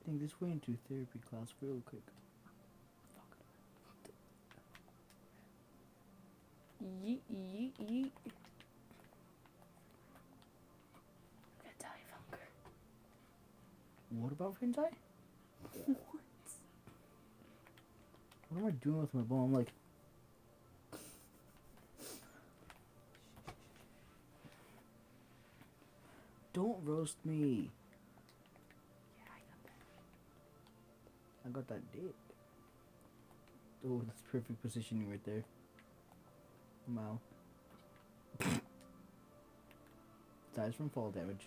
I think this went into therapy class real quick. Fuck. Yeet, yeet, yeet. I'm gonna die of hunger. What about hentai? What? What am I doing with my bone? I'm like... Don't roast me. Yeah, I got that. I got that dick. Oh, that's perfect positioning right there. I'm out. Dies from fall damage.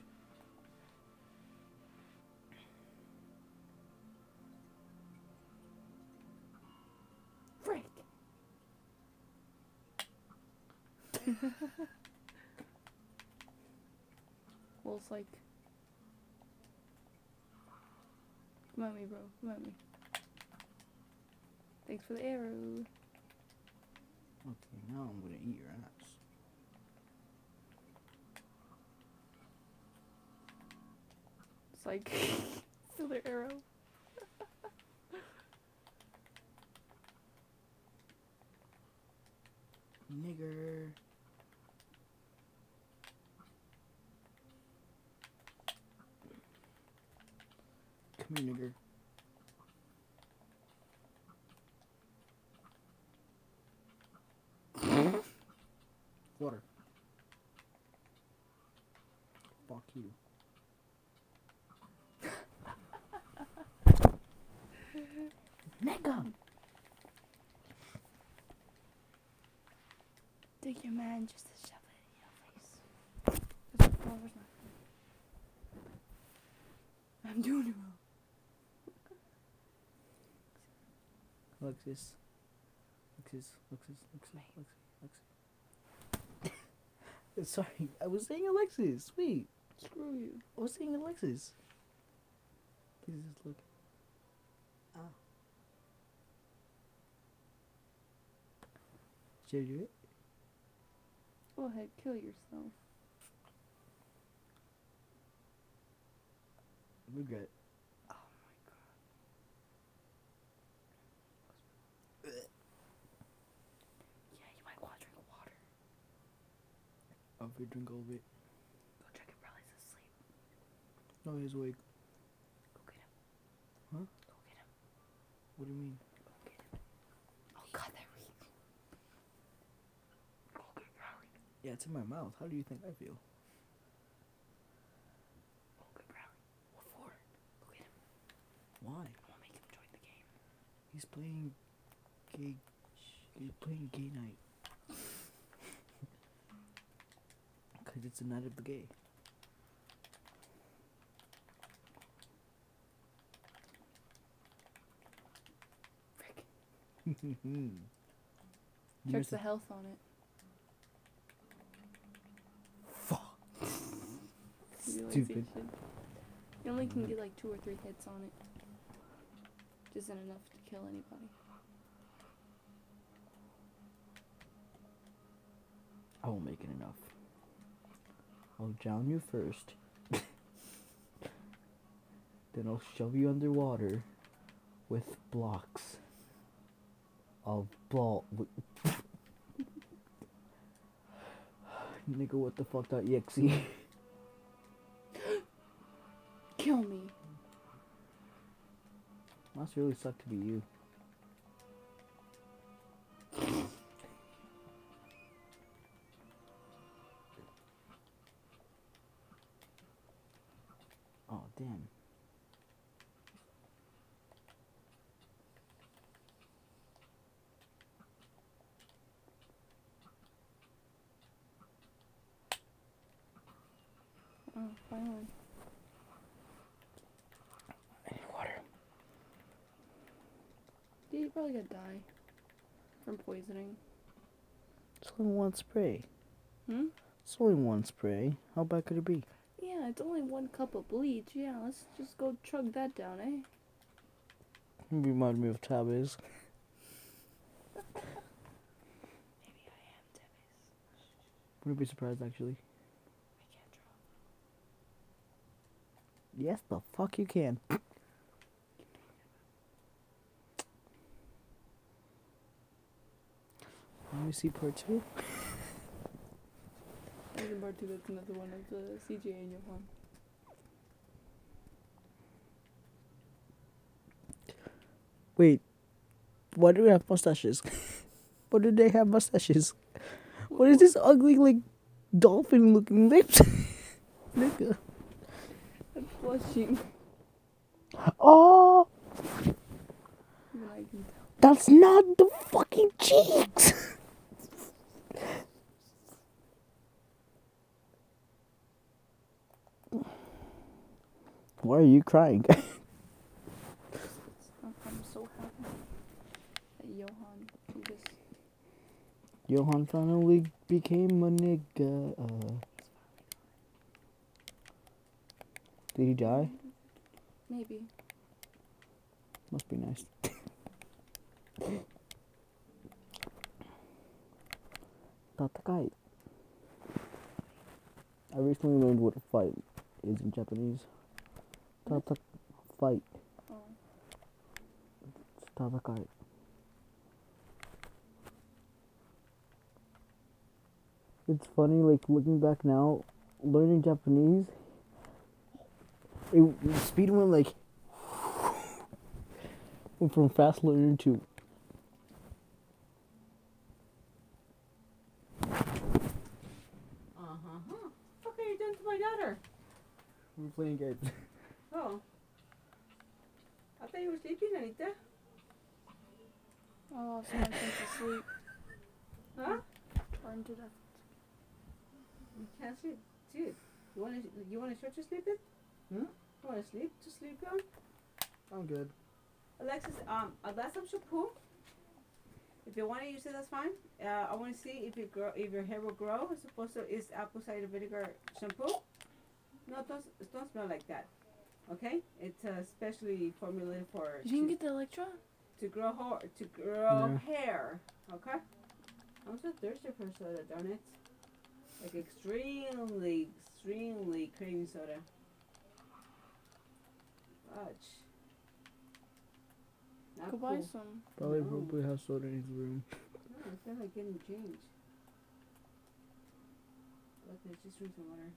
Frick! Well, it's like, come at me, bro. Come at me. Thanks for the arrow. Okay, now I'm gonna eat your ass. It's like, still the arrow. Nigger. Come here, nigger. Water. Fuck you. Nigger! Take your man just to shove it in your face. That's what flowers not. I'm doing it wrong. Alexis, Alexis, Alexis, Alexis, Alexis, Alexis. Alexis. Sorry, I was saying Alexis. Wait, screw you. I was saying Alexis. Please just look. Ah. Should I do it? Go ahead, kill yourself. Regret it. I'll drink all of it. Go check him, Riley's asleep. No, he's awake. Go get him. Huh? Go get him. What do you mean? Go get him. Oh god, that reeks. Go get Riley. Yeah, it's in my mouth. How do you think I feel? Go get Riley. What for? Go get him. Why? I want to make him join the game. He's playing gay... He's playing gay night. It's the night of the gay. Frick. Check the health on it. Fuck. Stupid. You only can get like two or three hits on it. Which isn't enough to kill anybody. I won't make it enough. I'll drown you first. Then I'll shove you underwater with blocks. I'll ball. Nigga, what the fuck dot E X E? Kill me. Must really suck to be you. them. Oh, finally. I need water. Yeah, you probably could die from poisoning. It's only one spray. Hmm? It's only one spray. How bad could it be? Yeah, it's only one cup of bleach. Yeah, let's just go chug that down, eh? You remind me of Tabby's. Maybe I am Tabby's. Wouldn't be surprised, actually. Yes, the fuck you can. Let me see part two. That's in part two, that's another one of the C J and your mom. Wait, why do we have mustaches? Why do they have mustaches? What is this ugly, like, dolphin-looking lips? Nigga. I'm flushing. Oh! That's not the fucking cheeks! Why are you crying? I'm so happy that Johan just... Johan finally became a nigga. Uh, Did he die? Maybe. Must be nice. Not the kite. I recently learned what a fight is in Japanese. Tata fight. Oh. It's tata kite. It's funny, like, looking back now, learning Japanese. It, speed went like went from fast learner to uh huh. What the fuck are you doing to my daughter? We're playing games. Oh, I thought you were sleeping, Anita. Oh, someone thinks to sleep. Huh? Turn to that. You can't sleep, dude. You wanna you wanna short your sleep it? Hmm? You want to sleep? Just sleep on? I'm good. Alexis, um, last up shampoo. If you want to use it, that's fine. Uh, I want to see if you grow, if your hair will grow. It's supposed to is apple cider vinegar shampoo. No, it don't, it don't smell like that. Okay, it's uh, especially formulated for. You didn't get the Electra? To grow ho- to grow yeah. hair. Okay. I'm so thirsty for soda, darn it. Like extremely, extremely creamy soda. Not Go cool. buy some. Probably no. probably has soda in his room. No, I feel like getting change. Look, there's just drink some water.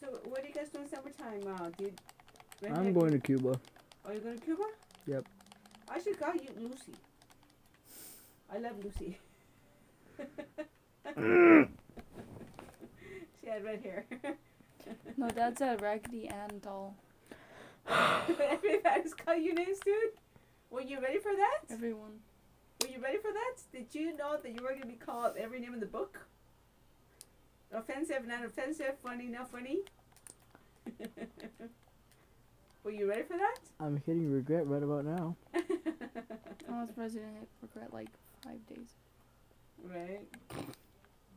So, what are you guys doing summertime, uh, dude? Right I'm going to Cuba. Are you going to Cuba? Yep. I should call you Lucy. I love Lucy. She had red hair. No, that's a Raggedy Ann doll. Everybody's calling you names, dude. Were you ready for that? Everyone. Were you ready for that? Did you know that you were going to be called every name in the book? Offensive, not offensive, funny, not funny. Were you ready for that? I'm hitting regret right about now. I was president hit regret like five days. Right.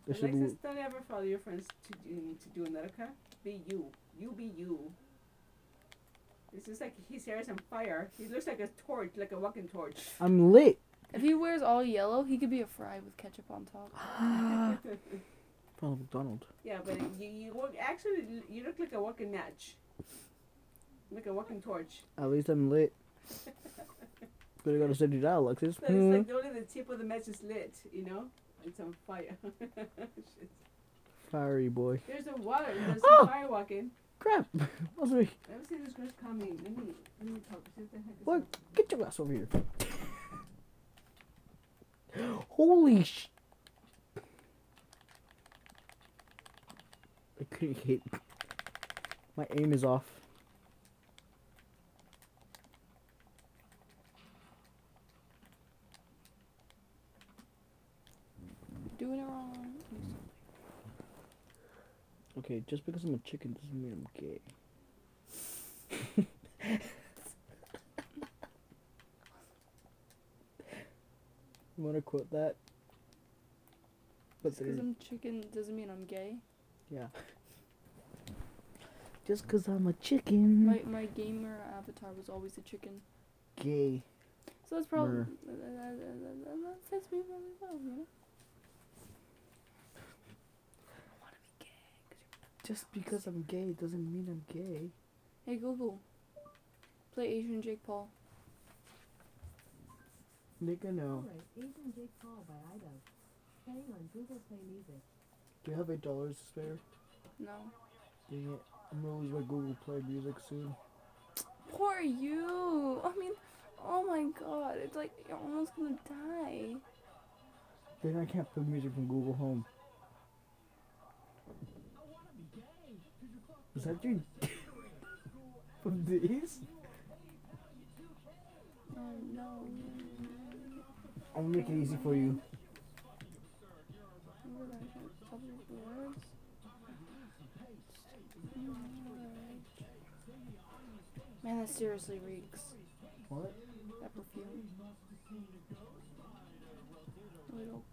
Alexis, don't ever follow your friends to do to do another car. Be you. You be you. This is like his hair is on fire. He looks like a torch, like a walking torch. I'm lit. If he wears all yellow, he could be a fry with ketchup on top. Probably McDonald. Yeah, but you you look, actually you look like a walking match. Like a walking torch. At least I'm lit. But I gotta set it out, Alexis. But mm. It's like only the tip of the match is lit, you know? It's on fire. Shit. Fiery boy. There's a water. There's oh! some fire walking. Crap. I've never seen this girl coming. Let me, let me talk. What? Get your ass over here. Holy sh... I couldn't hit. My aim is off. Doing it wrong. Okay, just because I'm a chicken doesn't mean I'm gay. You want to quote that? Just because I'm chicken doesn't mean I'm gay? Yeah. Just because I'm a chicken. My my gamer avatar was always a chicken. Gay. So that's probably... Mer. That fits me really well, you know? I want to be gay. Cause Just because I'm gay doesn't mean I'm gay. Hey Google, play Asian Jake Paul. Nigga, no. Alright, Asian Jake Paul by Ido. Playing on Google Play Music. Do you have eight dollars to spare? No. Dang it, I'm gonna lose my Google Play Music soon. Poor you! I mean, oh my god, it's like you're almost gonna die. Then I can't play music from Google Home. Is that your... From these? Oh no. I'll make it easy for you. Man, that seriously reeks. What? That perfume. Little.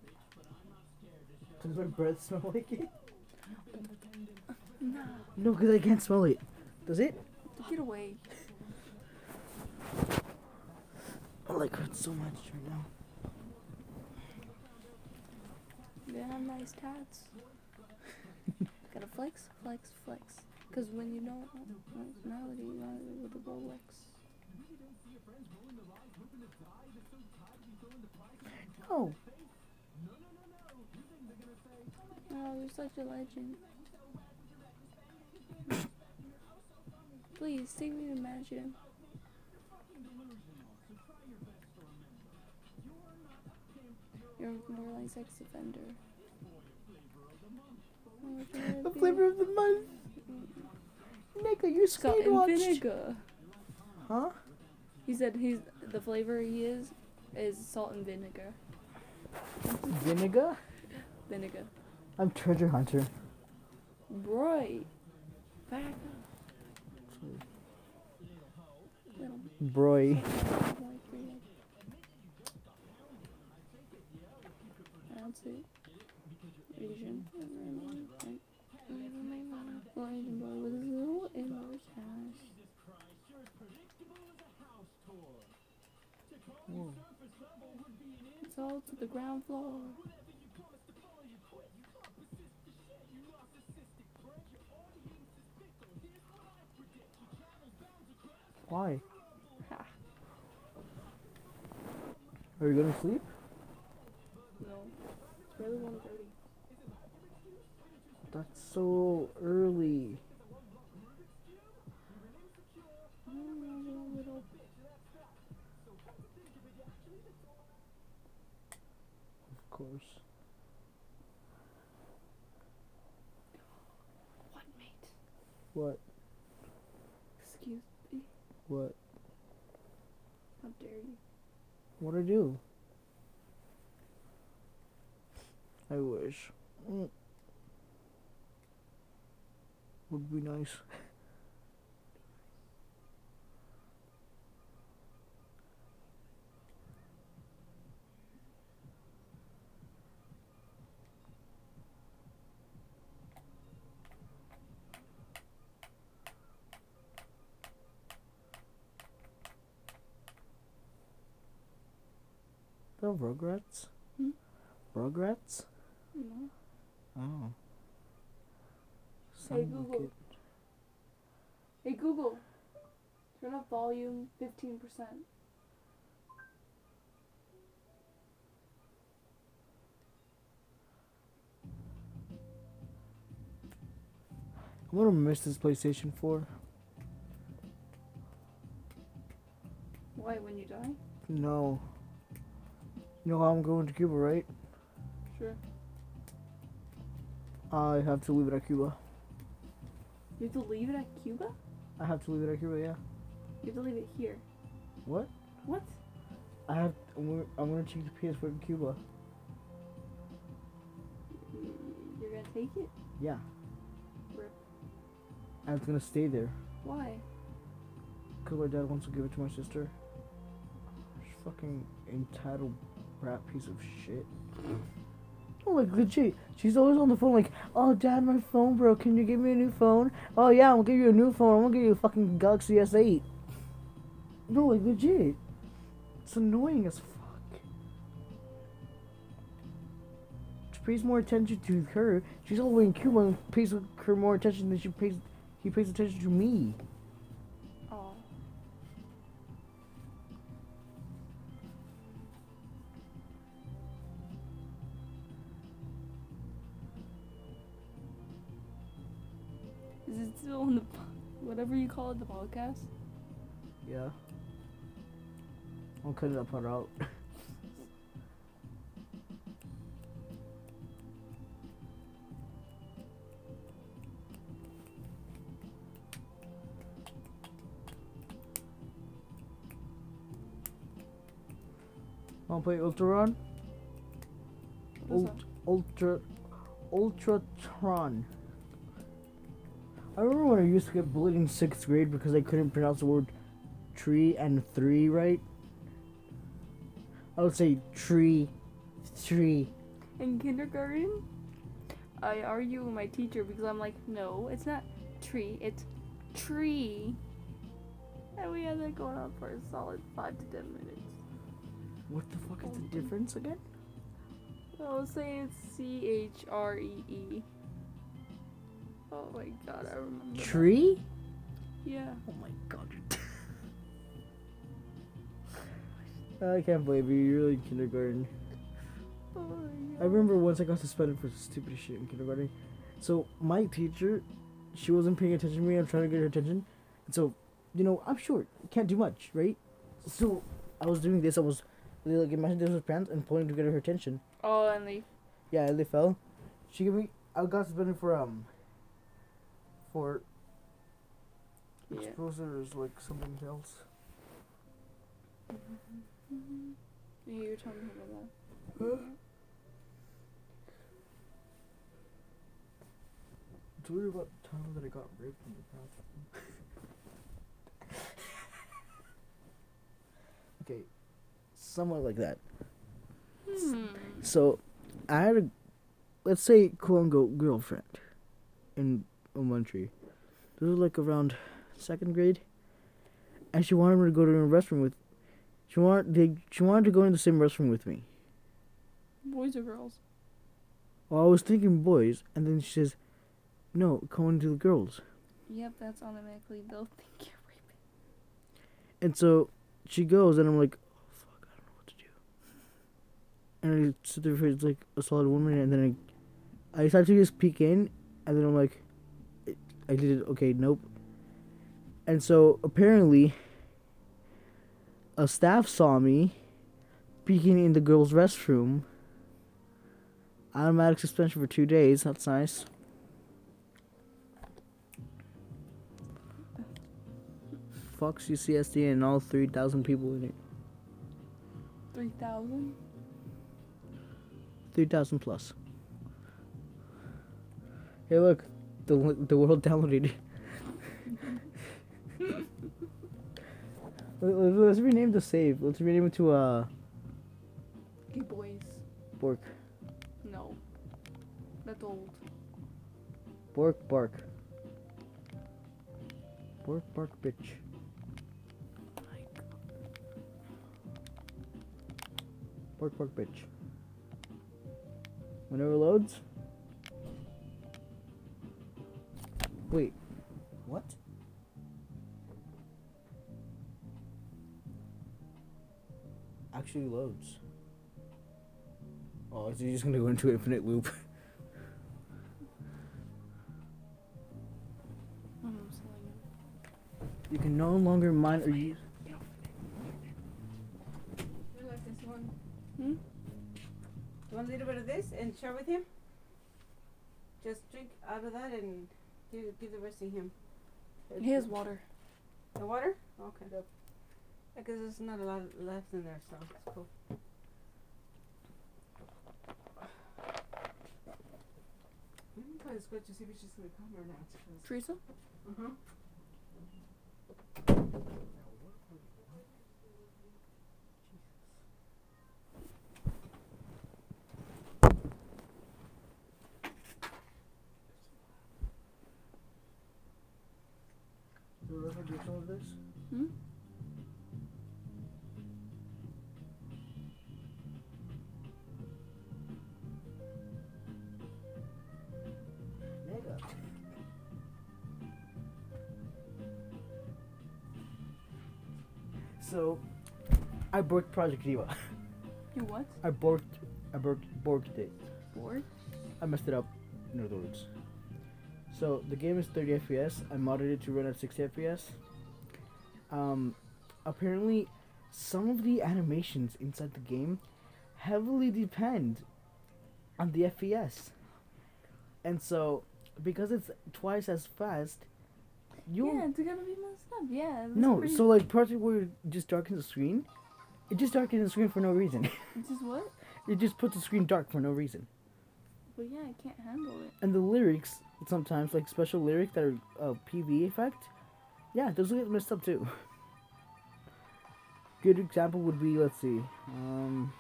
Does my breath smell like it? No. No, because I can't smell it. Does it? Get away. I like her so much right now. They have nice tats. Gotta flex, flex, flex. Because when you don't like melody, you gotta do with the Rolex. No! Oh, you're such a legend. Please, take me to Imagine. You're more like sex offender. The flavor of the month! Nigga, you squid watched! Salt and vinegar. Huh? He said he's, the flavor he is, is salt and vinegar. Vinegar? Vinegar. I'm treasure hunter. Right. Back up. Broy. That's it. Asian. It's all to the ground floor. Why? Ha. Are you gonna sleep? No. It's really one thirty. That's so early. Of course. What, mate? What? Excuse me? What? How dare you? What'd I do? I wish. Mm. Would be nice. They're Rugrats? Hmm? Rugrats? No. Oh. Some hey Google. Kid. Hey Google. Turn up volume fifteen percent. I'm gonna miss this PlayStation four. Why, when you die? No. You know how I'm going to Cuba, right? Sure. I have to leave it at Cuba. You have to leave it at Cuba? I have to leave it at Cuba, yeah. You have to leave it here. What? What? I have. I'm gonna, I'm gonna take the P S four to Cuba. You're gonna take it? Yeah. Rip. And it's gonna stay there. Why? Because my dad wants to give it to my sister. She's fucking entitled brat piece of shit. Oh, like legit. She's always on the phone like, oh dad, my phone broke. Can you give me a new phone? Oh yeah, I'm gonna give you a new phone. I'm gonna give you a fucking Galaxy S eight. No, like legit. It's annoying as fuck. She pays more attention to her. She's all the way in Cuba and pays her more attention than she pays. He pays attention to me. Oh. Is it still on the whatever you call it, the podcast? Yeah. I'll cut it up and out. Wanna play Ultron? Ult- Ultra, Ultratron. I remember when I used to get bullied in sixth grade because I couldn't pronounce the word tree and three right. I would say tree, tree. In kindergarten, I argue with my teacher because I'm like, no, it's not tree, it's tree. And we had that going on for a solid five to ten minutes. What the fuck is the difference again? I was saying it's C H R E E. Oh my god, I remember. Tree? That. Yeah. Oh my god, you're t- I can't believe you, you're really in kindergarten. Oh my God. I remember once I got suspended for stupid shit in kindergarten. So my teacher, she wasn't paying attention to me, I'm trying to get her attention. And so, you know, I'm short, can't do much, right? So I was doing this, I was, like, imagine this was pants and pulling to get her attention. Oh, and they... Yeah, and they fell. She gave me, I got suspended for, um, for yeah. exposures, like something else. Mm-hmm. Mm-hmm. You were telling me about that. It's weird about the time that I got raped in the bathroom. Okay, somewhat like that. Hmm. So, I had a, let's say, quote-unquote girlfriend in elementary. This was like around second grade. And she wanted me to go to a restroom with She wanted they, she wanted to go in the same restroom with me. Boys or girls? Well, I was thinking boys, and then she says, "No, go into the girls." Yep, that's automatically they'll think you're raping. And so she goes, and I'm like, "Oh fuck, I don't know what to do." And I sit there for like a solid one minute, and then I, I decided to just peek in, and then I'm like, "I did it, okay, nope." And so apparently. A staff saw me peeking in the girls' restroom. Automatic suspension for two days. That's nice. Fuck U C S D and all three thousand people in it. Three thousand. Three thousand plus. Hey, look, the the world downloaded. Let's rename the save. Let's rename it to, uh... Hey, boys. Bork. No. That's old. Bork, bark. Bork, bark, bitch. Bork, bark, bitch. Whenever it loads... Wait. What? Actually loads. Oh, so you're just gonna go into infinite loop. You can no longer mine or use. You like this one? Hmm? You want a little bit of this and share with him? Just drink out of that and Give, give the rest to him. He has water. The water? Okay. Yep. Because there's not a lot left in there, so it's cool. It's good to see if she's going to come or not. Teresa? Uh-huh. Do you ever get all this? Hmm? So, I bought Project Diva. You what? I bought, I bought, bought it. Bored? I messed it up, in other words. So, the game is thirty F P S. I modded it to run at sixty F P S. Um, apparently, some of the animations inside the game heavily depend on the F P S. And so, because it's twice as fast, You yeah, it's gonna be messed up. Yeah. No, so like Project Warrior just darkens the screen. It just darkens the screen for no reason. It just what? It just puts the screen dark for no reason. Well, yeah, I can't handle it. And the lyrics sometimes, like special lyrics that are uh, P V effect. Yeah, those get messed up too. Good example would be, let's see, um.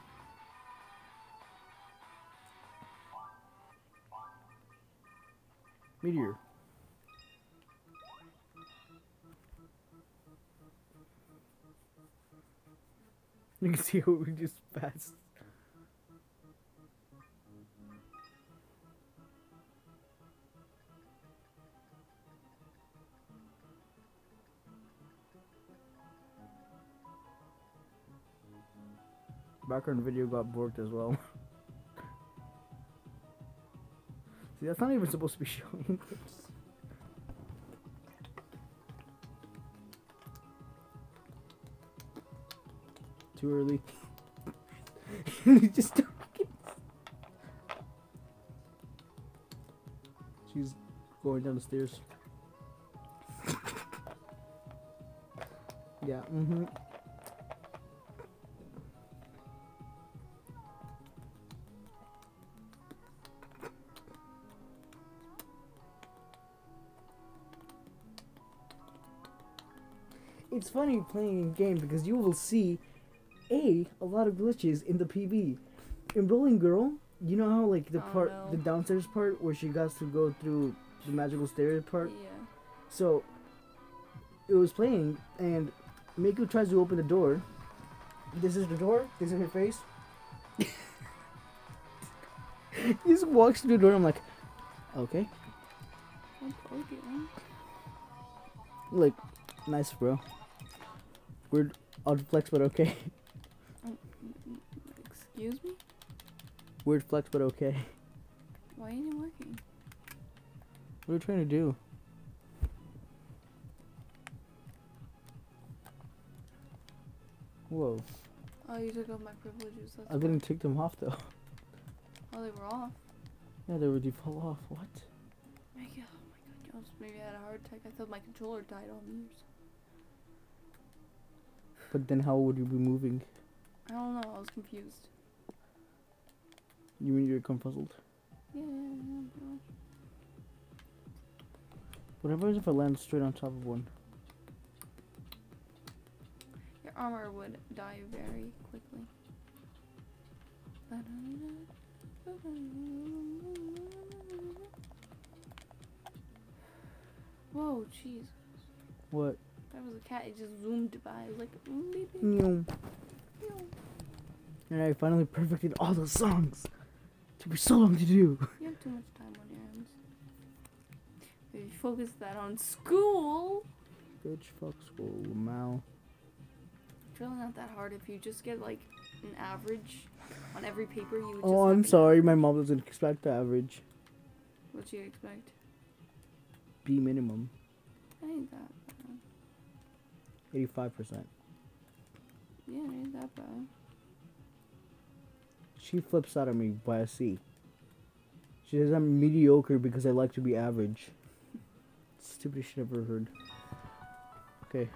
Meteor. You can see what we just passed. Background video got borked as well. See, that's not even supposed to be showing. Too early. Just she's going down the stairs. Yeah. Mm-hmm. It's funny playing a game because you will see A, a lot of glitches in the P V. In Rolling Girl, you know how like the oh, part, no. the downstairs part where she got to go through the magical stairs part? Yeah. So, it was playing and Miku tries to open the door. This is the door, this is her face. He just walks through the door, I'm like, okay. Like, nice bro. Weird, odd flex, but okay. Excuse me? Weird flex, but okay. Why ain't it working? What are you trying to do? Whoa. Oh, you took off my privileges. That's I didn't take them off, though. Oh, they were off? Yeah, they were default off. What? Oh my god, Jones, maybe I had a heart attack. I thought my controller died on me. But then how would you be moving? I don't know, I was confused. You mean you're confuzzled? Yeah, yeah, yeah. What happens if I land straight on top of one? Your armor would die very quickly. Whoa, jeez. What? That was a cat, it just zoomed by. It was like, mm, beep, beep. Mm. And I finally perfected all the songs. It took me so long to do. You have too much time on your hands. If you focus that on school. Bitch, fuck school, Mal. It's really not that hard if you just get like an average on every paper you would just. Oh, I'm sorry, my mom doesn't expect the average. What do you expect? B minimum. I ain't that. Eighty-five percent. Yeah, it ain't that bad. She flips out at me by a C. She says I'm mediocre because I like to be average. Stupidest shit I've ever heard. Okay.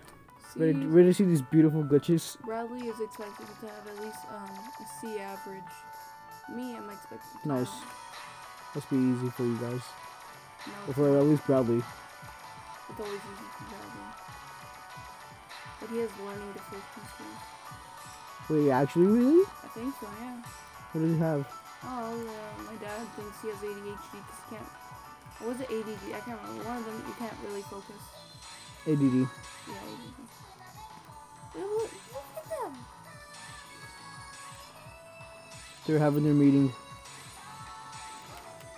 See, we're going to see these beautiful glitches. Bradley is expected to have at least um, a C average. Me, I'm expected to Nice. Have. Must be easy for you guys. No, for at least Bradley. It's always easy for Bradley. But he has learning deficiencies. Wait, actually, really? I think so, yeah. What does he have? Oh, uh, my dad thinks he has A D H D because he can't... Or was it A D D? I can't remember. One of them, you can't really focus. A D D. Yeah, A D D. Look at them! They're having their meeting.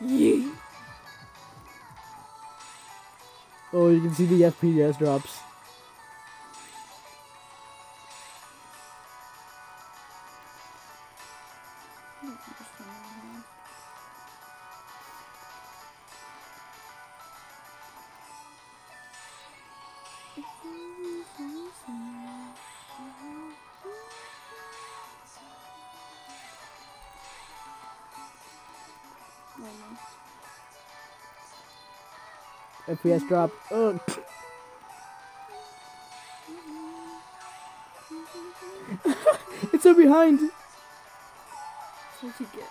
Yeah. Oh, you can see the F P S drops. F P S drop. Ugh. It's so behind. What you get?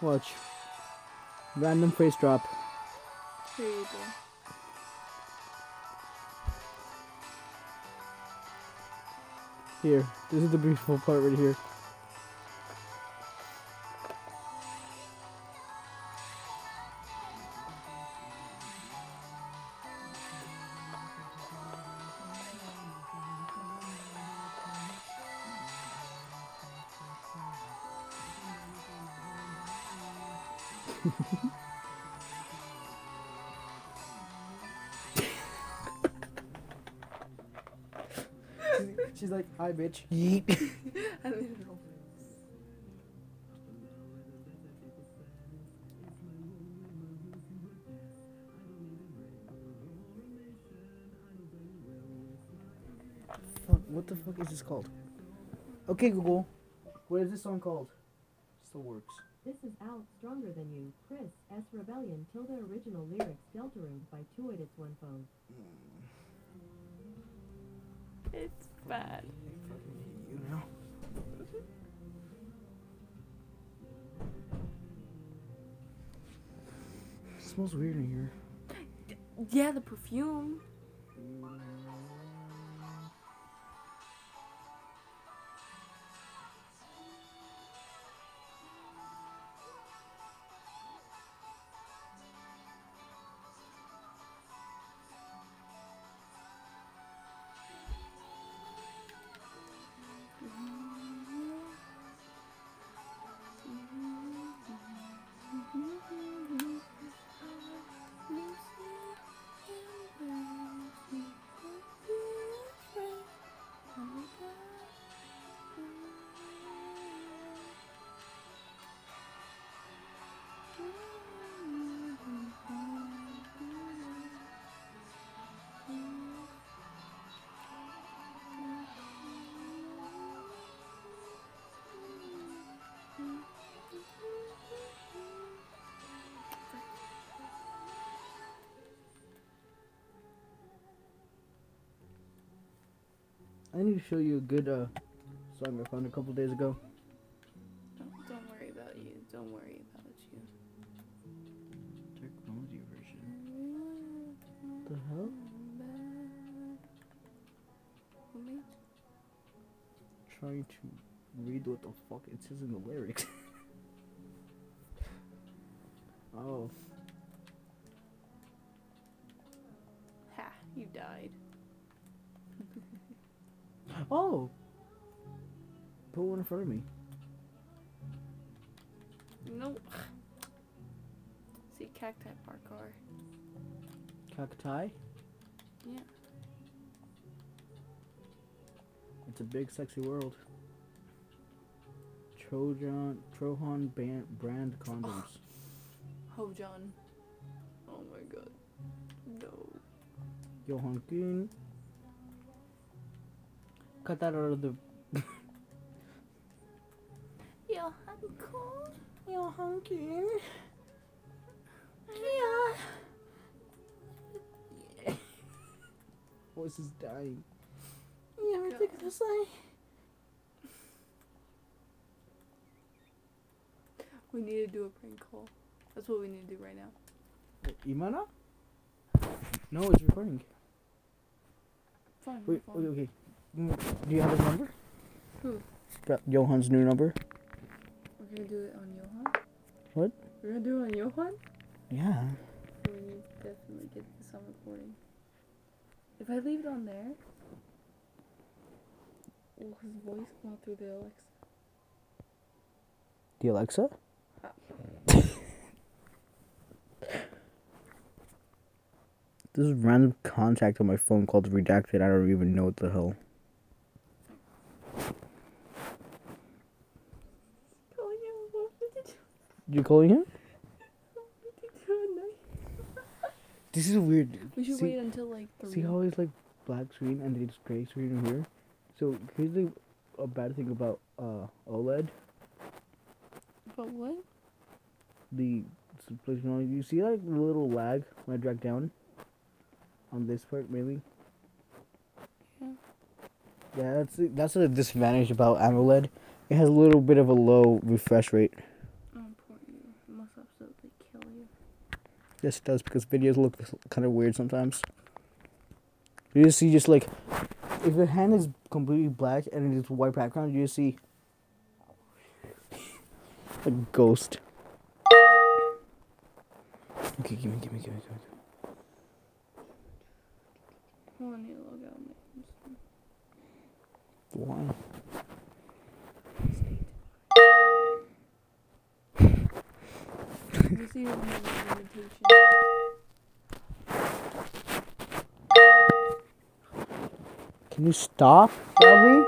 Watch. Random face drop. Here you go. Here, this is the beautiful part right here. She's like, hi, bitch. Yeet. I don't know. Fuck, what the fuck is this called? Okay, Google. What is this song called? Still works. This is out stronger than you. Chris S. Rebellion till the original lyrics deltarune by two edits one phone. Mm. It's bad. I fucking hate you now. It smells weird in here. D- yeah, the perfume. I need to show you a good uh, song I found a couple days ago. Don't, don't worry about you. Don't worry about you. Technology version. The hell? Trying to read what the fuck it says in the lyrics. Oh. Ha! You died. Oh! Put one in front of me. No. See, cacti parkour. Cacti? Yeah. It's a big, sexy world. Trojan, Trojan band, brand condoms. Oh. Hojan. Oh my god. No. Yohan Kun. Cut that out of the You're cold. You're honking. Yeah. Voice is dying. Yeah, I think it's like. We need to do a prank call. That's what we need to do right now. Imana? No, it's recording. Fine. Wait, wait, okay. Do you have his number? Who? Johan's new number. We're gonna do it on Johan? What? We're gonna do it on Johan? Yeah. We need to definitely get this on recording. If I leave it on there, will his voice come out through the Alexa? The Alexa? Ah. This random contact on my phone called redacted. I don't even know what the hell. You calling him? This is weird. We should see, wait until like three. See how it's like black screen and it's gray screen in here. So here's the a bad thing about uh OLED. About what? The display. You see like the little lag when I drag down. On this part, maybe. Yeah. Yeah, that's that's a disadvantage about AMOLED. It has a little bit of a low refresh rate. Oh, poor you. It must absolutely kill you. Yes, it does because videos look kind of weird sometimes. You just see just like if your hand is completely black and it's white background, you just see a ghost. Okay, give me, give me, give me, give me. Hold on, I need to log out. Why? This is one of the limitations. Can you stop, Bobby?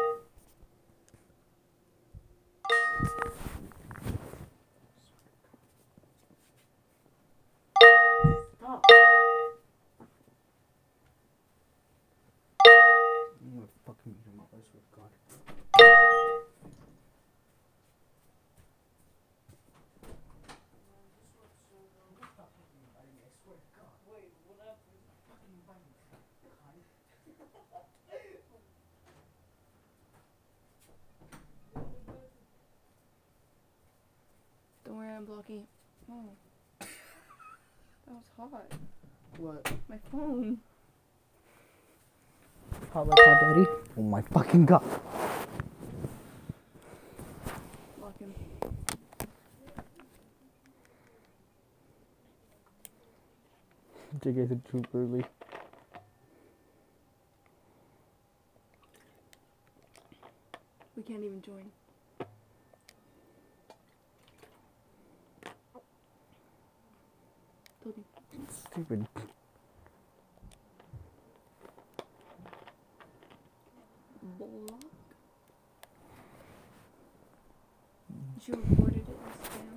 Blocking. Oh. That was hot. What? My phone. Hot like my daddy? Oh my fucking god. Block him. Did you get it too early? We can't even join. Stupid. Block. She recorded it as spam.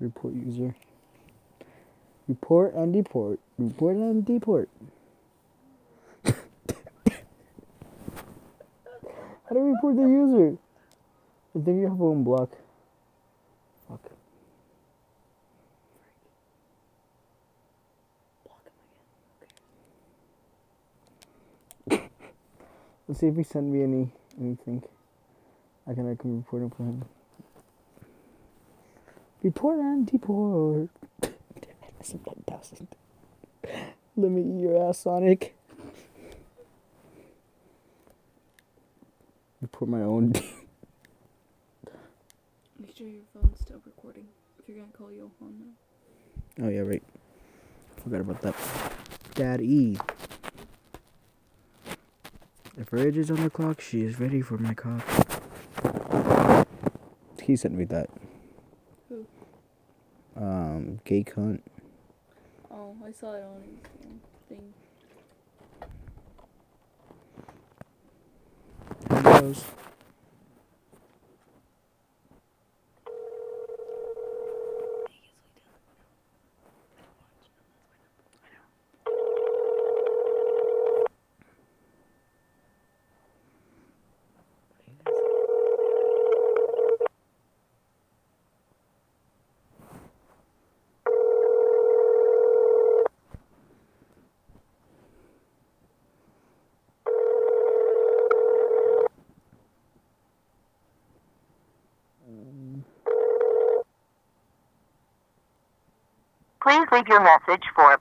Report user. Report and deport. Report and deport. How do you report the user? I think you have one block. Fuck. Block him again. Okay. Let's see if he sent me any anything. I can I can report him for him. Report and deport. That's a one thousand. Let me eat your ass, Sonic. Report my own. Make sure your phone's still recording. If you're gonna call Johan now. Oh yeah, right. Forgot about that. Daddy. The fridge is on the clock. She is ready for my coffee. He sent me that. Um, gay cunt. Oh, I saw it on his thing. goes. Please leave your message for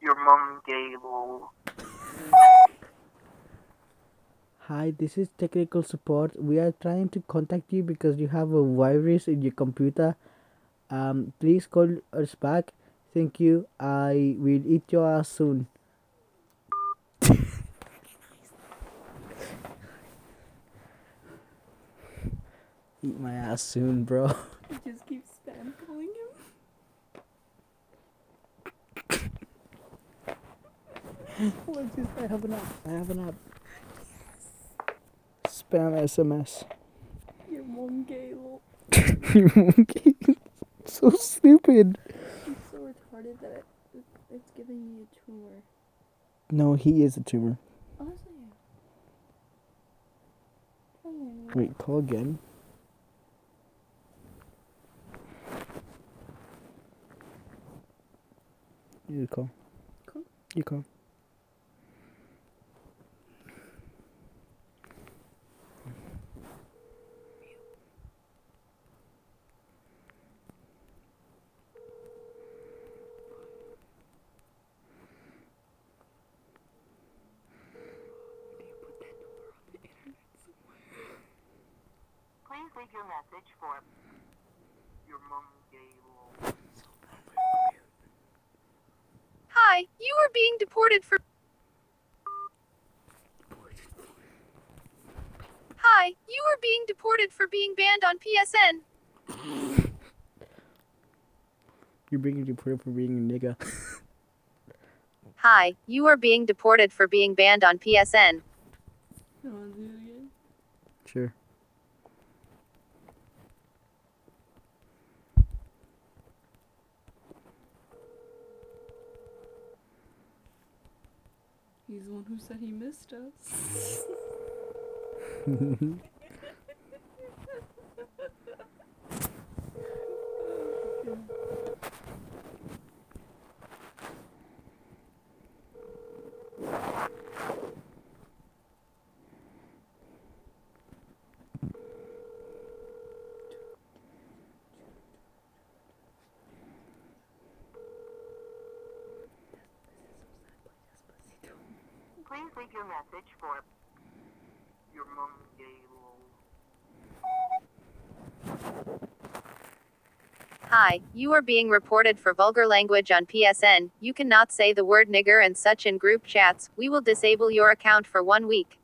your mom, Gable. Hi, this is technical support. We are trying to contact you because you have a virus in your computer. Um, please call us back. Thank you. I will eat your ass soon. Eat my ass soon, bro. I just keep spam calling him. What is I have an app. I have an app. Yes. Spam S M S. You're Mongalo. You're Mongalo. So stupid. He's so retarded that it, it's giving me a tumor. No, he is a tumor. Oh, that's not you. Wait, call again. You call. Cool. You call. Leave your message for your mom, Gable. Hi, you are being deported for. Hi, you are being deported for being banned on P S N. You're being deported for being a nigga. Hi, you are being deported for being banned on P S N. You want to do it again? Sure. He's the one who said he missed us. Please leave your message for your mom, Gable. Hi, you are being reported for vulgar language on P S N. You cannot say the word nigger and such in group chats. We will disable your account for one week.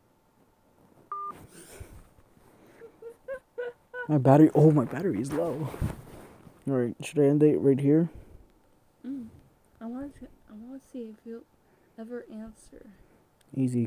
My battery, oh, my battery is low. All right, should I end it right here? Mm, I want to, I want to see if you'll ever answer. Easy.